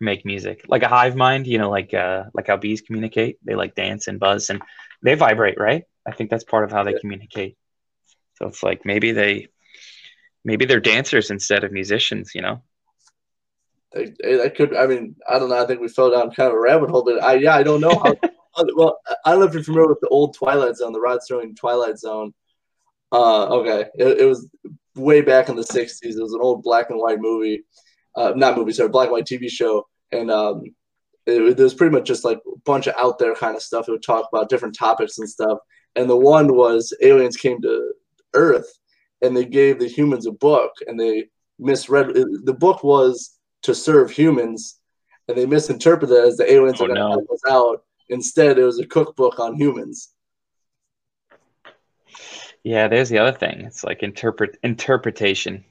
make music? Like a hive mind, you know, like how bees communicate? They like dance and buzz and they vibrate, right? I think that's part of how they communicate. So it's like maybe they're dancers instead of musicians, you know? I could. I mean, I don't know. I think we fell down kind of a rabbit hole, but I don't know how. Well, I don't know if you're familiar with the old Twilight Zone, the Rod Serling Twilight Zone. Okay, it was way back in the '60s. It was an old black and white movie, not movie, sorry, black and white TV show, and it was pretty much just like a bunch of out there kind of stuff. It would talk about different topics and stuff. And the one was aliens came to Earth, and they gave the humans a book, and they misread it. The book was to serve humans, and they misinterpreted it as the aliens are going to help us out. Instead, it was a cookbook on humans. Yeah, there's the other thing. It's like interpretation.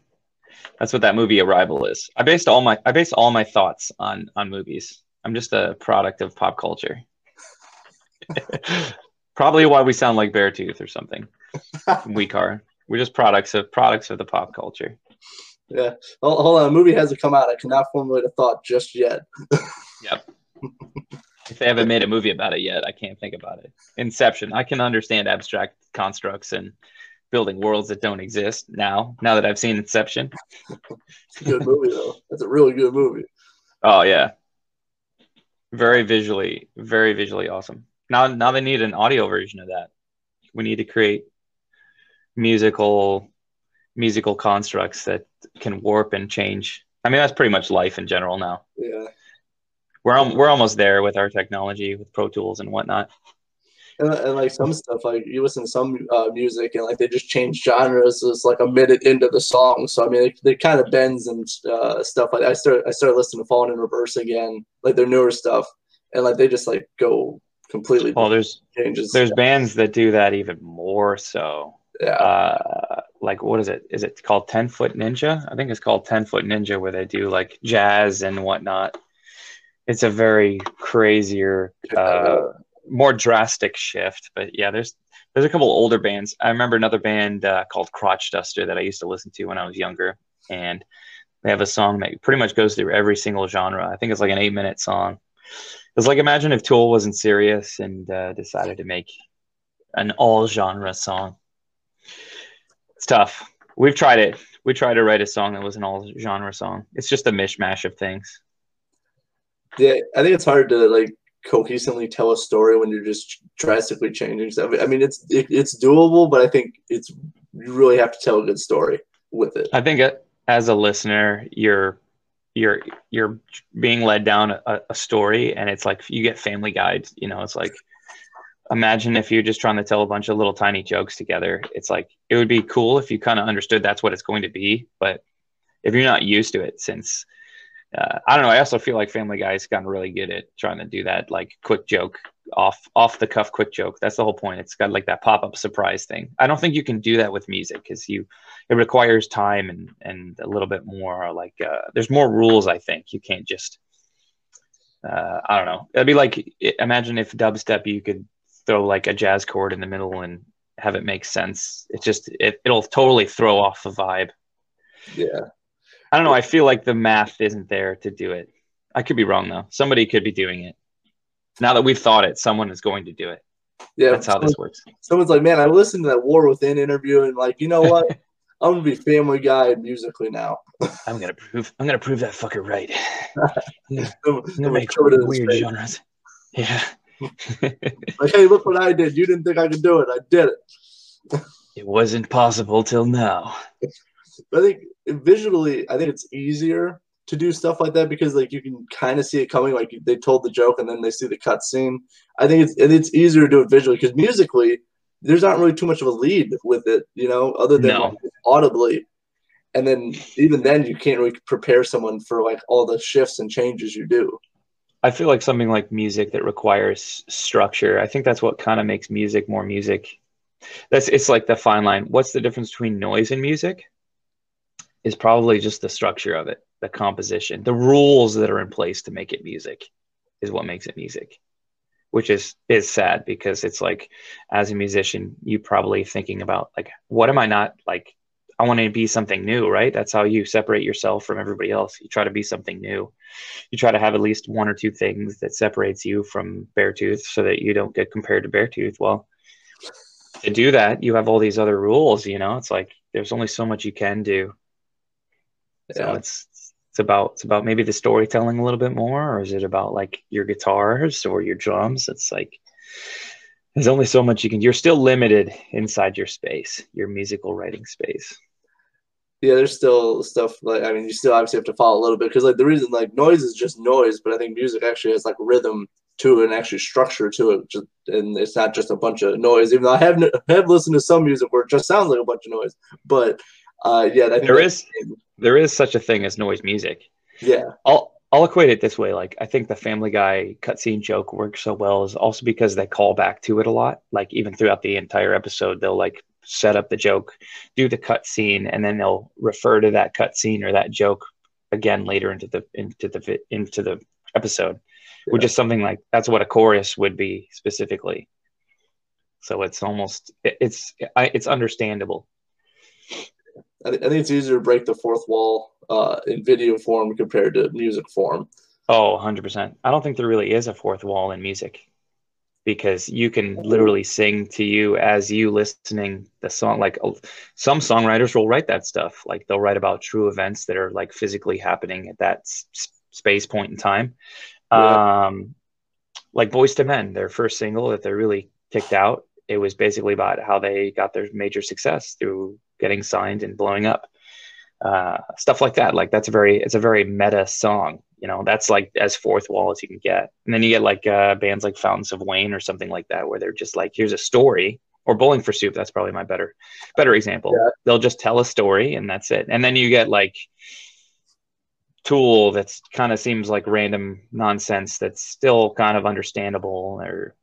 That's what that movie Arrival is. I based all my thoughts on movies. I'm just a product of pop culture. Probably why we sound like Beartooth or something. We're just products of the pop culture. Yeah. Oh, hold on. A movie hasn't come out. I cannot formulate a thought just yet. Yep. If they haven't made a movie about it yet, I can't think about it. Inception. I can understand abstract constructs and building worlds that don't exist now that I've seen Inception. It's a good movie, though. That's a really good movie. Oh, yeah. Very visually awesome. Now they need an audio version of that. We need to create musical constructs that can warp and change. I mean, that's pretty much life in general now. Yeah, we're almost there with our technology, with Pro Tools and whatnot. And like some stuff, like you listen to some music, and like they just change genres. So it's like a minute into the song, so I mean, they kind of bends and stuff like that. I started listening to Falling in Reverse again, like their newer stuff, and like they just like go completely. Oh, there's changes. There's bands that do that even more so. Yeah. Like what is it? Is it called 10 Foot Ninja? I think it's called 10 Foot Ninja, where they do like jazz and whatnot. It's a very crazier, more drastic shift. But yeah, there's a couple older bands. I remember another band called Crotch Duster that I used to listen to when I was younger, and they have a song that pretty much goes through every single genre. I think it's like an 8-minute song, Because, like, imagine if Tool wasn't serious and decided to make an all-genre song. It's tough. We've tried it. We tried to write a song that was an all-genre song. It's just a mishmash of things. Yeah, I think it's hard to, like, cohesively tell a story when you're just drastically changing stuff. I mean, it's doable, but I think you really have to tell a good story with it. I think as a listener, you're being led down a story, and it's like you get Family Guide. You know, it's like, imagine if you're just trying to tell a bunch of little tiny jokes together. It's like, it would be cool if you kind of understood that's what it's going to be, but if you're not used to it, since I don't know, I also feel like Family Guy's gotten really good at trying to do that, like, quick joke, off the cuff quick joke. That's the whole point. It's got like that pop-up surprise thing. I don't think you can do that with music, because it requires time and a little bit more, like, there's more rules. I think you can't just I don't know, it'd be like, imagine if dubstep, you could throw like a jazz chord in the middle and have it make sense. It's just it'll totally throw off the vibe. Yeah, I don't know, I feel like the math isn't there to do it. I could be wrong though. Somebody could be doing it. Now that we've thought it, someone is going to do it. Yeah, that's how this works. Someone's like, man, I listened to that War Within interview, and like, you know what? I'm gonna be Family Guy musically now. I'm gonna prove that fucker right. I'm gonna make weird genres. Yeah. Like, hey, look what I did. You didn't think I could do it. I did it. It wasn't possible till now. But I think visually, I think it's easier to do stuff like that, because like you can kind of see it coming. Like they told the joke and then they see the cutscene. I think it's easier to do it visually, because musically there's not really too much of a lead with it, you know, other than like, audibly. And then even then you can't really prepare someone for like all the shifts and changes you do. I feel like something like music that requires structure, I think that's what kind of makes music more music. It's like the fine line. What's the difference between noise and music? Is probably just the structure of it, the composition, the rules that are in place to make it music is what makes it music, which is sad, because it's like, as a musician, you probably thinking about like, what am I not like? I want to be something new, right? That's how you separate yourself from everybody else. You try to be something new. You try to have at least one or two things that separates you from Beartooth so that you don't get compared to Beartooth. Well, to do that, you have all these other rules, you know, it's like, there's only so much you can do. So yeah. It's about maybe the storytelling a little bit more, or is it about like your guitars or your drums? It's like, there's only so much you can, you're still limited inside your space, your musical writing space. Yeah. There's still stuff like, I mean, you still obviously have to follow a little bit. Cause like the reason like noise is just noise, but I think music actually has like rhythm to it and actually structure to it. Just, and it's not just a bunch of noise, even though I have listened to some music where it just sounds like a bunch of noise, but yeah, there is such a thing as noise music. Yeah. I'll equate it this way. Like, I think the Family Guy cutscene joke works so well is also because they call back to it a lot. Like, even throughout the entire episode, they'll like set up the joke, do the cutscene, and then they'll refer to that cutscene or that joke again later into the episode, yeah. Which is something like that's what a chorus would be specifically. So it's almost it's understandable. I think it's easier to break the fourth wall in video form compared to music form. Oh, 100%. I don't think there really is a fourth wall in music, because you can literally sing to you as you listening the song. Like some songwriters will write that stuff. Like they'll write about true events that are like physically happening at that space point in time. Yeah. Like Boyz II Men, their first single that they really kicked out. It was basically about how they got their major success through getting signed and blowing up, stuff like that. Like it's a very meta song, you know, that's like as fourth wall as you can get. And then you get like bands like Fountains of Wayne or something like that, where they're just like, here's a story, or Bowling for Soup. That's probably my better example. Yeah. They'll just tell a story and that's it. And then you get like Tool. That's kind of seems like random nonsense. That's still kind of understandable, or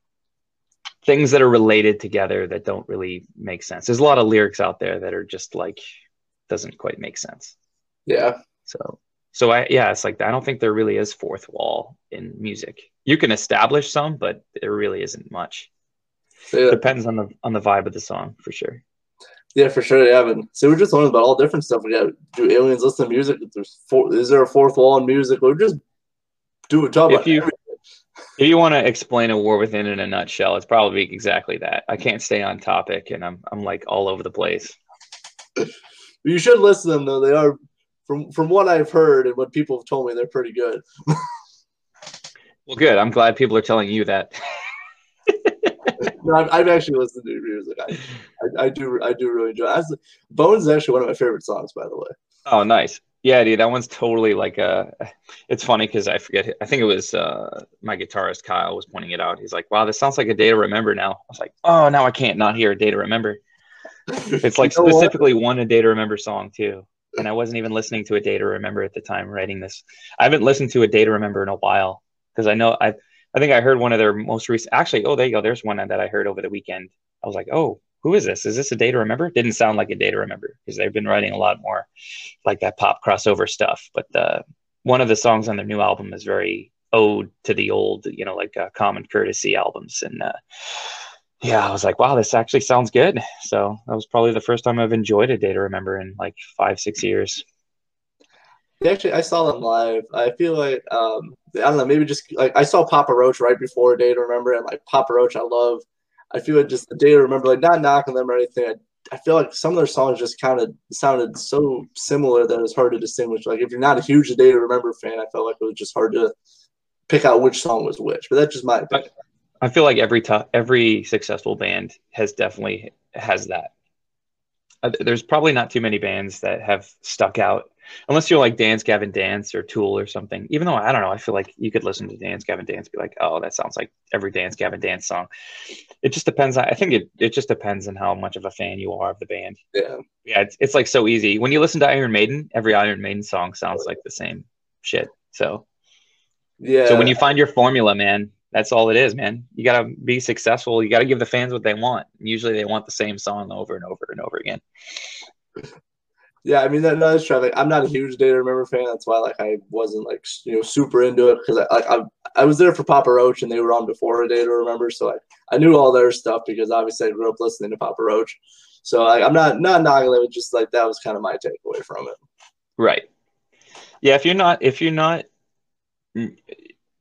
things that are related together that don't really make sense. There's a lot of lyrics out there that are just like, doesn't quite make sense. Yeah. So it's like, I don't think there really is fourth wall in music. You can establish some, but there really isn't much. So, yeah. Depends on the vibe of the song for sure. Yeah, for sure. Yeah. But so we're just learning about all different stuff. We got to do aliens, listen to music. Is there a fourth wall in music? We're just doing talk about everything. If you want to explain A War Within in a nutshell, it's probably exactly that. I can't stay on topic, and I'm like all over the place. You should listen to them, though. They are, from what I've heard and what people have told me, they're pretty good. Well, good. I'm glad people are telling you that. No, I've actually listened to music. I do really enjoy it. Bones is actually one of my favorite songs, by the way. Oh, nice. Yeah, dude, that one's totally like a. It's funny because I forget. I think it was my guitarist Kyle was pointing it out. He's like, "Wow, this sounds like a day to remember." Now I was like, "Oh, now I can't not hear a day to remember." It's like specifically one a day to remember song too. And I wasn't even listening to a day to remember at the time writing this. I haven't listened to a day to remember in a while because I know I think I heard one of their most recent. Actually, oh, there you go. There's one that I heard over the weekend. I was like, "Oh, who is this? Is this a day to remember?" Didn't sound like a day to remember because they've been writing a lot more like that pop crossover stuff. But one of the songs on their new album is very ode to the old, you know, like Common Courtesy albums. And yeah, I was like, wow, this actually sounds good. So that was probably the first time I've enjoyed a day to remember in like 5-6 years. Actually, I saw them live. I feel like, I don't know, maybe just like I saw Papa Roach right before a day to remember, and like Papa Roach, I love. I feel like just the day to remember, like not knocking them or anything. I feel like some of their songs just kind of sounded so similar that it's hard to distinguish. Like if you're not a huge day to remember fan, I felt like it was just hard to pick out which song was which. But that's just my opinion. I feel like every successful band definitely has that. There's probably not too many bands that have stuck out, unless you're like Dance Gavin Dance or Tool or something. Even though I don't know, I feel like you could listen to Dance Gavin Dance and be like, oh, that sounds like every Dance Gavin Dance song. It just depends. I think it just depends on how much of a fan you are of the band. Yeah, it's like so easy. When you listen to Iron Maiden, every Iron Maiden song sounds like the same shit. So yeah. So when you find your formula, man, that's all it is, man. You got to be successful. You got to give the fans what they want. Usually they want the same song over and over and over again. Yeah, I mean, that's true. Like, I'm not a huge day to remember fan. That's why like I wasn't like, you know, super into it, because I was there for Papa Roach and they were on before a day to remember. So I knew all their stuff because obviously I grew up listening to Papa Roach. So I'm not knocking them. It's just like that was kind of my takeaway from it. Right. Yeah, if you're not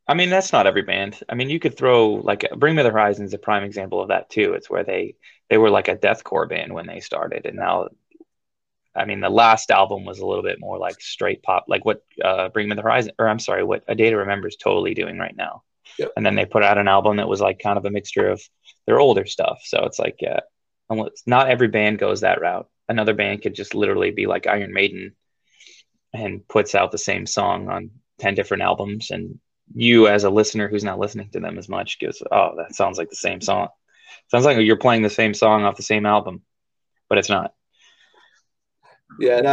I mean, that's not every band. I mean, you could throw like Bring Me the Horizon is a prime example of that too. It's where they were like a deathcore band when they started, and now, I mean, the last album was a little bit more like straight pop, like what Bring Me the Horizon, or I'm sorry, what A Day to Remember is totally doing right now. Yep. And then they put out an album that was like kind of a mixture of their older stuff. So it's like, not every band goes that route. Another band could just literally be like Iron Maiden and puts out the same song on 10 different albums, and you as a listener who's not listening to them as much goes, oh, that sounds like the same song. Sounds like you're playing the same song off the same album, but it's not. Yeah, and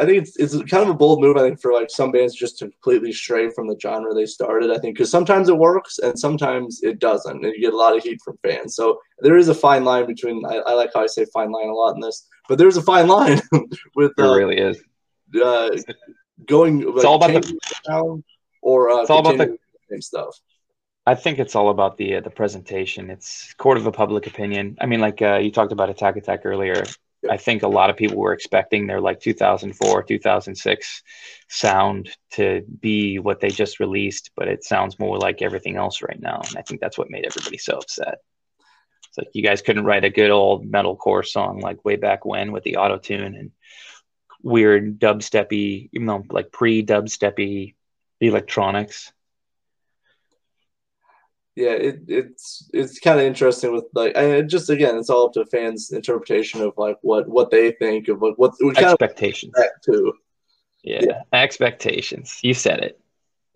I think it's kind of a bold move, I think, for like some bands just to completely stray from the genre they started, I think, because sometimes it works and sometimes it doesn't, and you get a lot of heat from fans. So there is a fine line between, I like how I say fine line a lot in this, but there's a fine line with it really is. Going it's like, all about the or it's all about the same stuff. I think it's all about the presentation. It's court of a public opinion. I mean, like you talked about Attack earlier. I think a lot of people were expecting their like 2004, 2006 sound to be what they just released, but it sounds more like everything else right now. And I think that's what made everybody so upset. It's like you guys couldn't write a good old metalcore song like way back when with the auto-tune and weird dubsteppy, even though like pre-dubsteppy electronics. Yeah, it's kind of interesting with like, and just again, it's all up to fans' interpretation of like what they think of like what expectations kind of too. Yeah, expectations. You said it.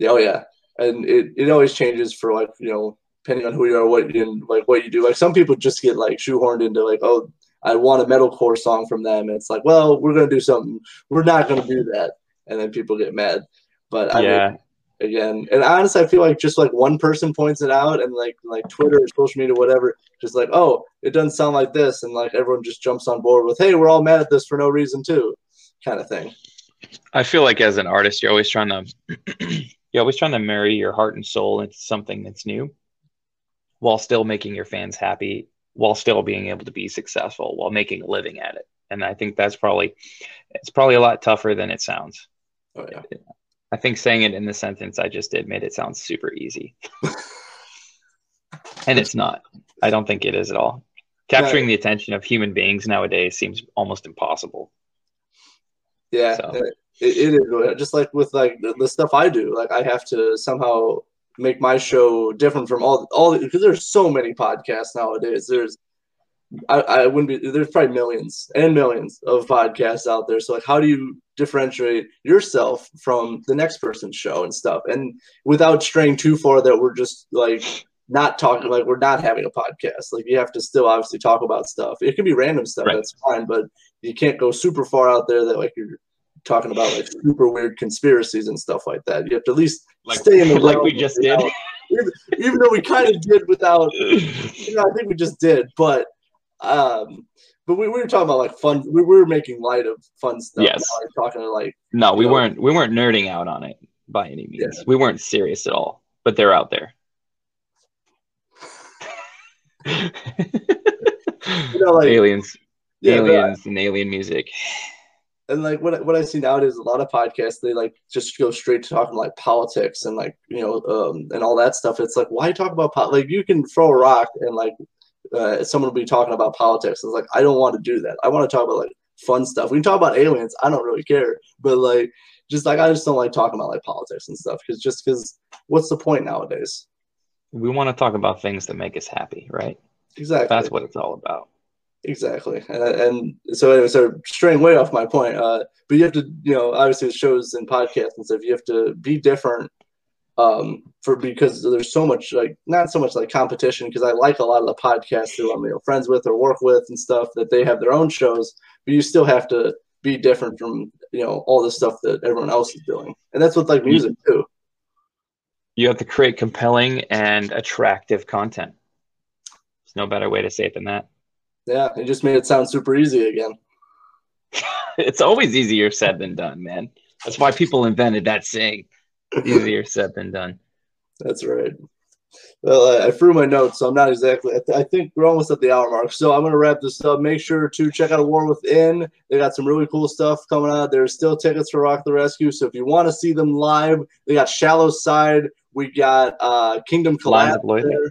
Oh yeah, and it always changes for like, you know, depending on who you are, what you like, what you do. Like some people just get like shoehorned into like, oh, I want a metalcore song from them. And it's like, well, we're gonna do something. We're not gonna do that, and then people get mad. But I mean, again, and honestly, I feel like just like one person points it out, and like Twitter or social media, whatever, just like, oh, it doesn't sound like this, and like everyone just jumps on board with, hey, we're all mad at this for no reason too, kind of thing. I feel like as an artist, you're always trying to marry your heart and soul into something that's new, while still making your fans happy, while still being able to be successful, while making a living at it. And I think that's probably a lot tougher than it sounds. Oh yeah. I think saying it in the sentence I just did made it sound super easy. And it's not. I don't think it is at all. Capturing the attention of human beings nowadays seems almost impossible. Yeah, so. It is. Just like with like the stuff I do, like I have to somehow make my show different from all because there's so many podcasts nowadays. There's I wouldn't be there's probably millions and millions of podcasts out there. So like, how do you differentiate yourself from the next person's show and stuff, and without straying too far that we're just like not talking, like we're not having a podcast. Like you have to still obviously talk about stuff. It can be random stuff. Right. That's fine, but you can't go super far out there that like you're talking about like super weird conspiracies and stuff like that. You have to at least like, stay in the like we just did. Even though we kind of did without, you know, I think we just did, but we were talking about like fun. We were making light of fun stuff. Yes. Now, like, talking to like, no, we weren't. We weren't nerding out on it by any means. Yeah. We weren't serious at all. But they're out there. You know, like, aliens, and alien music. And like what I see nowadays, a lot of podcasts they like just go straight to talking like politics and like you know and all that stuff. It's like why talk about like you can throw a rock and like someone will be talking about politics. It's like I don't want to do that. I want to talk about like fun stuff. We can talk about aliens. I don't really care. But like I just don't like talking about like politics and stuff because what's the point nowadays? We want to talk about things that make us happy, right? Exactly. That's what it's all about. Exactly. And so anyway, so straying way off my point, but you have to, you know, obviously with shows and podcasts and stuff, you have to be different because there's so much, like, not so much like competition, because I like a lot of the podcasts that I'm, you know, friends with or work with and stuff that they have their own shows, but you still have to be different from, you know, all the stuff that everyone else is doing. And that's with like music too. You have to create compelling and attractive content. There's no better way to say it than that. Yeah, it just made it sound super easy again. It's always easier said than done, man. That's why people invented that saying. Easier said than done. That's right. Well, I threw my notes, so I'm not exactly – I think we're almost at the hour mark, so I'm going to wrap this up. Make sure to check out A War Within. They got some really cool stuff coming out. There's still tickets for Rock the Rescue, so if you want to see them live, they got Shallow Side. We got Kingdom Collapse. Lines of Loyalty.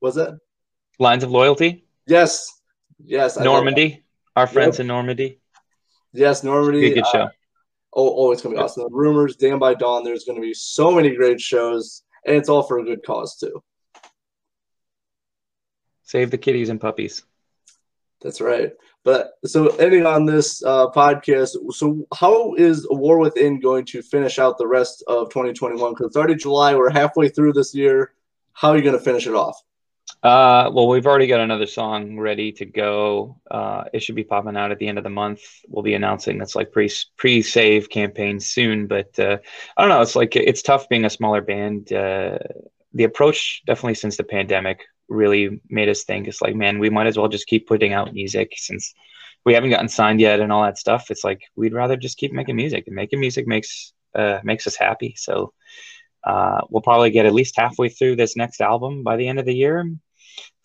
What's that? Lines of Loyalty? Yes. Yes. Normandy. Our friends in Normandy. Yes, Normandy. Good show. Oh, it's going to be awesome. Rumors, Damn by Dawn. There's going to be so many great shows. And it's all for a good cause, too. Save the kitties and puppies. That's right. But so ending on this podcast, so how is A War Within going to finish out the rest of 2021? Because it's already July. We're halfway through this year. How are you going to finish it off? Well, we've already got another song ready to go. It should be popping out at the end of the month. We'll be announcing that's like pre-save campaign soon, but I don't know. It's like it's tough being a smaller band. The approach definitely since the pandemic really made us think it's like, man, we might as well just keep putting out music since we haven't gotten signed yet and all that stuff. It's like we'd rather just keep making music, and making music makes us happy. So we'll probably get at least halfway through this next album by the end of the year.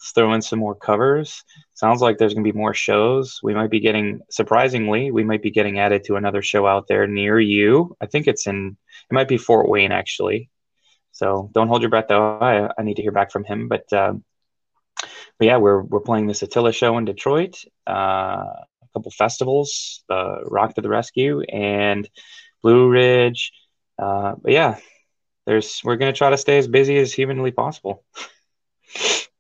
Let's throw in some more covers. Sounds like there's going to be more shows. We might be getting, surprisingly, added to another show out there near you. I think it might be Fort Wayne, actually. So don't hold your breath, though. I need to hear back from him. But yeah, we're playing this Attila show in Detroit, a couple festivals, Rock to the Rescue, and Blue Ridge. But yeah, we're going to try to stay as busy as humanly possible.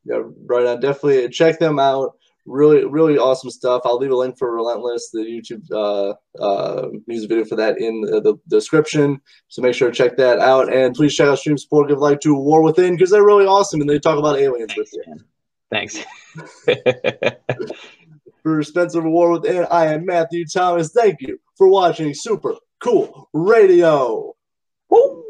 Yeah, right on. Definitely check them out. Really, really awesome stuff. I'll leave a link for Relentless, the YouTube music video for that in the description. So make sure to check that out. And please check out Stream Support. Give like to A War Within because they're really awesome and they talk about aliens with you. Thanks. For Spencer of A War Within, I am Matthew Thomas. Thank you for watching Super Cool Radio. Woo!